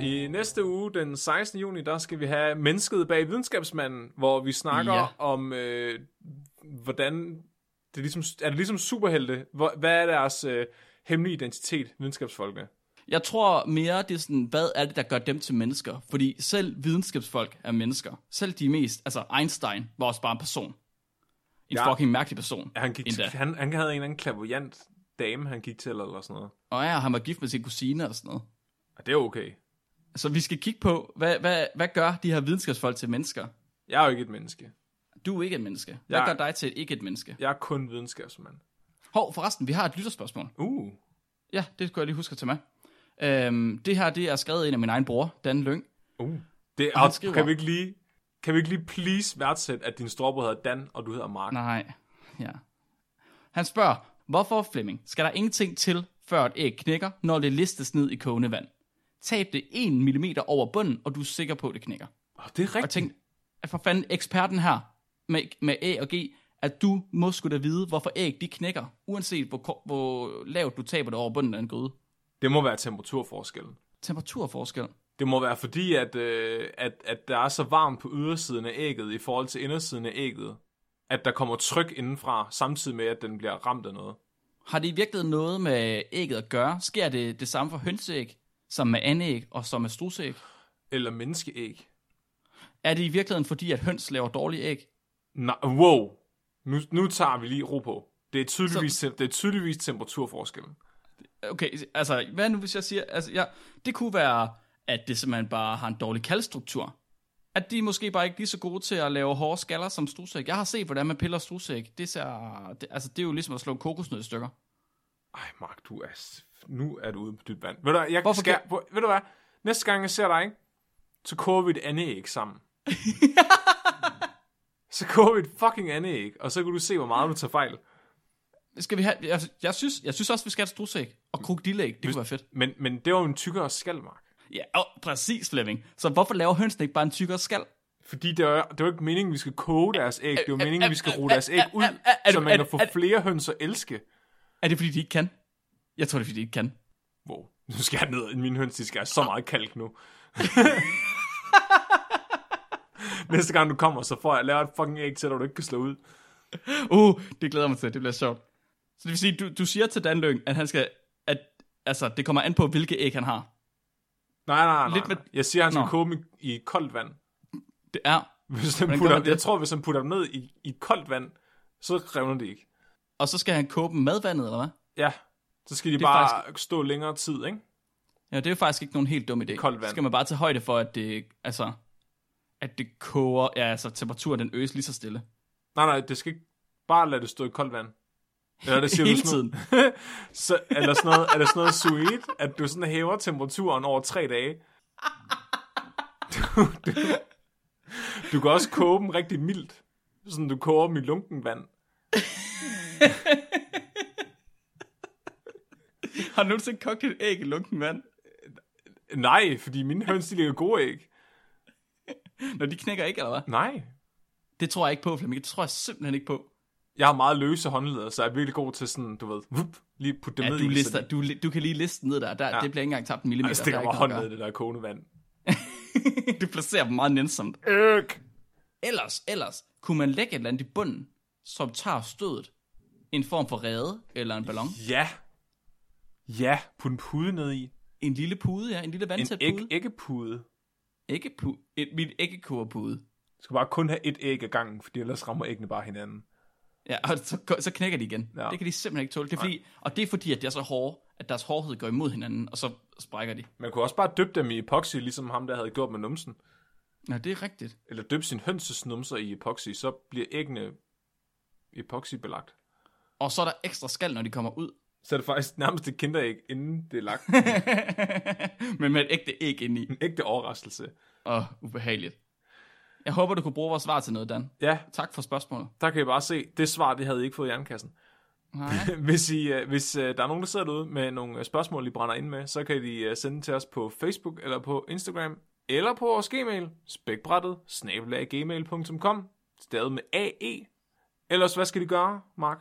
I næste uge, den sekstende juni, der skal vi have mennesket bag videnskabsmanden, hvor vi snakker ja. om, øh, hvordan, det er, ligesom, er det ligesom superhelte? Hvad er deres øh, hemmelige identitet, videnskabsfolkene? Jeg tror mere, det er sådan, hvad er det, der gør dem til mennesker? Fordi selv videnskabsfolk er mennesker. Selv de mest, altså Einstein var også bare en person. En ja. fucking mærkelig person. Ja, han, gik til, han, han havde en eller anden clairvoyant dame, han gik til, eller sådan noget. Og ja, han var gift med sin kusine, og sådan noget. Ja, det er okay. Så vi skal kigge på, hvad, hvad, hvad gør de her videnskabsfolk til mennesker? Jeg er jo ikke et menneske. Du er ikke et menneske. Hvad jeg... gør dig til et ikke et menneske? Jeg er kun videnskabsmand. Hov, forresten, vi har et lytterspørgsmål. Uh. Ja, det kunne jeg lige huske at tage med. Øhm, det her, det er skrevet ind af min egen bror, Dan Lyng. Uh. Det er, skriver, kan vi ikke lige... Kan vi ikke lige please værdsætte, at din storebror hedder Dan, og du hedder Mark? Nej, ja. Han spørger, hvorfor, Flemming, skal der ingenting til, før et æg knækker, når det listes ned i kogende vand? Tab det en millimeter over bunden, og du er sikker på, at det knækker. Oh, det er rigtigt. Og tænk, at for fanden eksperten her med, med A og G, at du må sgu da vide, hvorfor æg de knækker, uanset hvor, hvor lavt du taber det over bunden af en gryde. Det må være temperaturforskellen. Temperaturforskellen? Det må være fordi, at, øh, at, at der er så varmt på ydersiden af ægget i forhold til indersiden af ægget, at der kommer tryk indenfra, samtidig med, at den bliver ramt af noget. Har det i virkeligheden noget med ægget at gøre? Sker det det samme for hønseæg, som med andeæg og som med strusæg? Eller menneskeæg? Er det i virkeligheden fordi, at høns laver dårlige æg? Nej, wow. Nu, nu tager vi lige ro på. Det er tydeligvis, så... det er tydeligvis temperaturforskellen. Okay, altså, hvad nu hvis jeg siger? Altså, ja, det kunne være... at det simpelthen bare har en dårlig kaldstruktur. At de måske bare ikke lige så gode til at lave hårde skaller som strusæg. Jeg har set, hvordan man piller strusæg. Det, ser, det, altså, det er jo ligesom at slå kokosnød i stykker. Ej, Mark, du er, nu er du ude på dybt vand. Ved du, jeg skal, kan... ved du hvad? Næste gang jeg ser dig, ikke? Så koger vi et andeæg sammen. Så koger vi et fucking andeæg, og så kan du se, hvor meget du tager fejl. Skal vi have, jeg, jeg, synes, jeg synes også, vi skal have et strusæg og krokodillæg. Det kunne være fedt. Men, men det var jo en tykkere skal, Mark. Ja, oh, præcis, Flemming. Så hvorfor laver hønsene ikke bare en tykkere skal? Fordi det var, det var ikke meningen, vi skal koge deres æg. Det var meningen, at vi skal rulle deres æg ud, er, er, er, så man kan få flere høns at elske. Er det, fordi de ikke kan? Jeg tror, det er, fordi de ikke kan. Wow. Nu skal jeg ned, mine høns, de skal have så meget kalk nu. Næste gang du kommer, så får jeg lavet et fucking æg til, at du ikke kan slå ud. Uh, det glæder mig til, det bliver sjovt. Så det vil sige, du, du siger til Dan Lyng, at han skal, at, altså, det kommer an på, hvilke æg han har. Nej, nej, nej. Lidt med... Jeg siger, at han skal Nå. Komme i, i koldt vand. Det er. Hvis han putter, det? Jeg tror, hvis han putter dem ned i, i koldt vand, så revner det ikke. Og så skal han koge dem med vandet, eller hvad? Ja, så skal de bare faktisk... stå længere tid, ikke? Ja, det er jo faktisk ikke nogen helt dum idé. Koldt vand. Så skal man bare tage højde for, at det, altså, at det koger, ja, altså temperaturen, den øges lige så stille. Nej, nej, det skal ikke bare lade det stå i koldt vand. Eller det siger hele du sådan noget. Så, eller sådan noget, eller sådan noget sweet, at du sådan hæver temperaturen over tre dage. Du, du, du kan også koge dem rigtig mildt. Sådan du koger dem i lunken vand. Har du nogensinde kogt et æg i lunken vand? Nej, fordi mine høns, de ligger gode æg. Når de knækker ikke, eller hvad? Nej. Det tror jeg ikke på, Flemming. Det tror jeg simpelthen ikke på. Jeg har meget løse håndleder, så jeg er virkelig god til sådan, du ved, vup, lige putte dem ja, ned du i. Lister, du, du kan lige liste ned der. der ja. Det bliver ikke engang tabt en millimeter. Jeg stikker mig håndleder i det der kogende vand. Du placerer dem meget nænsomt. Øk! Ellers, ellers, kunne man lægge et eller andet i bunden, som tager stødet. En form for ræde eller en ballon. Ja. Ja, put en pude ned i. En lille pude, ja. En lille vandtæt pude. En æggepude. Æggepude. Mit æggekurpude. Du skal bare kun have et æg ad gangen, fordi ellers rammer æggene bare hinanden. Ja, og så, så knækker de igen. Ja. Det kan de simpelthen ikke tåle. Det er fordi, og det er fordi, at de er så hårde, at deres hårdhed går imod hinanden, og så sprækker de. Man kunne også bare døbe dem i epoxy, ligesom ham, der havde gjort med numsen. Ja, det er rigtigt. Eller døbe sin hønses numser i epoxy, så bliver æggene epoxybelagt. Og så er der ekstra skal, når de kommer ud. Så er det faktisk nærmest et kinderæg, inden det er lagt. Men med et ægte æg indeni. En ægte overraskelse. Åh, ubehageligt. Jeg håber, du kunne bruge vores svar til noget, Dan. Ja. Tak for spørgsmålet. Der kan I bare se, det svar, det havde I ikke fået i jernkassen. Nej. hvis I, hvis der er nogen, der sidder derude med nogle spørgsmål, I brænder ind med, så kan I sende til os på Facebook, eller på Instagram, eller på vores gmail, spækbrættet snabel-a gmail punktum com, stadig med A E. Ellers, hvad skal de gøre, Mark?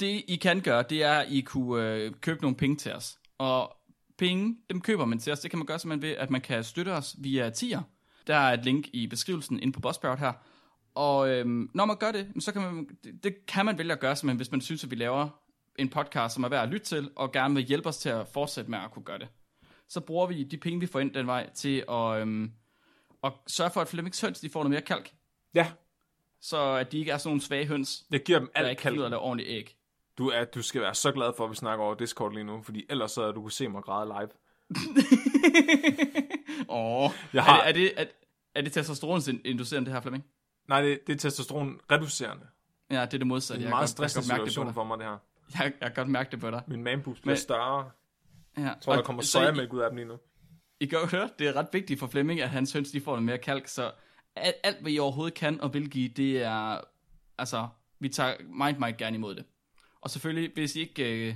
Det, I kan gøre, det er, at I kunne øh, købe nogle penge til os. Og penge, dem køber man til os. Det kan man gøre simpelthen ved, at man kan støtte os via tier. Der er et link i beskrivelsen inde på Buzzsprout her. Og øhm, når man gør det, så kan man, det, det kan man vælge at gøre, hvis man synes, at vi laver en podcast, som er værd at lytte til, og gerne vil hjælpe os til at fortsætte med at kunne gøre det. Så bruger vi de penge, vi får ind den vej, til at, øhm, at sørge for, at Flemmings høns, de får noget mere kalk. Ja. Så at de ikke er sådan nogle svage høns. Jeg giver dem alt der ikke kalk. Der ikke ordentligt æg. Du, er, du skal være så glad for, at vi snakker over Discord lige nu, fordi ellers så du kunne se mig græde live. Åh, har... er, det, er, det, er det testosteron-inducerende det her, Flemming? Nej, det, det er testosteron-reducerende. Ja, det er det modsatte. Det er en meget stressende situation for mig, det her. Jeg, jeg kan godt mærke det på dig. Min manboost bliver Men... større. Ja. Jeg tror, og der kommer sojamælk ud af den lige nu. I kan jo høre, det er ret vigtigt for Flemming, at hans høns, de får noget mere kalk. Så alt, alt, hvad I overhovedet kan og vil give, det er... Altså, vi tager meget, meget gerne imod det. Og selvfølgelig, hvis I ikke... Øh...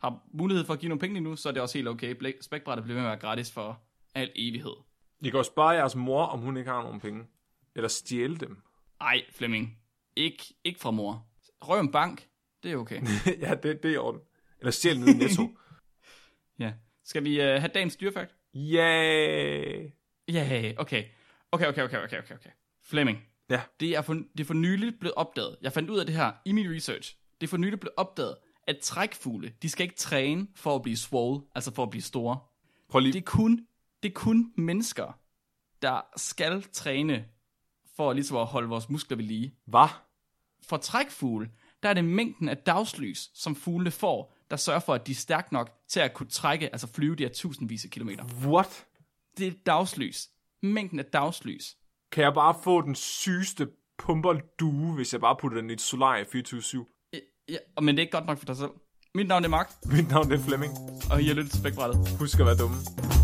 har mulighed for at give nogle penge nu, så er det også helt okay. Spækbrættet bliver med at være gratis for al evighed. I kan også spørge jeres mor, om hun ikke har nogen penge. Eller stjæle dem. Ej, Flemming. Ikke, ikke fra mor. Røv en bank. Det er okay. Ja, det, det er ordentligt. Eller stjæle ned i Netto. Ja. Skal vi uh, have dagens dyrefakt? Yay! Yay, okay. Okay, okay, okay, okay, okay, okay. Flemming. Ja. Det er for, det er for nyligt blevet opdaget. Jeg fandt ud af det her i min research. Det er for nyligt blevet opdaget, at trækfugle, de skal ikke træne for at blive swole, altså for at blive store. Prøv lige. Det er kun, det er kun mennesker, der skal træne for ligesom at holde vores muskler ved lige. Hvad? For trækfugle, der er det mængden af dagslys, som fuglene får, der sørger for, at de er stærke nok til at kunne trække, altså flyve de her tusindvis af kilometer. What? Det er dagslys. Mængden af dagslys. Kan jeg bare få den sygeste pumperdue, hvis jeg bare putter den i et solarie fireogtyve syv? Ja, men det er ikke godt nok for dig selv. Mit navn er Mark. Mit navn er Flemming. Og I har lyttet til Spækbrættet. Husk at være dumme.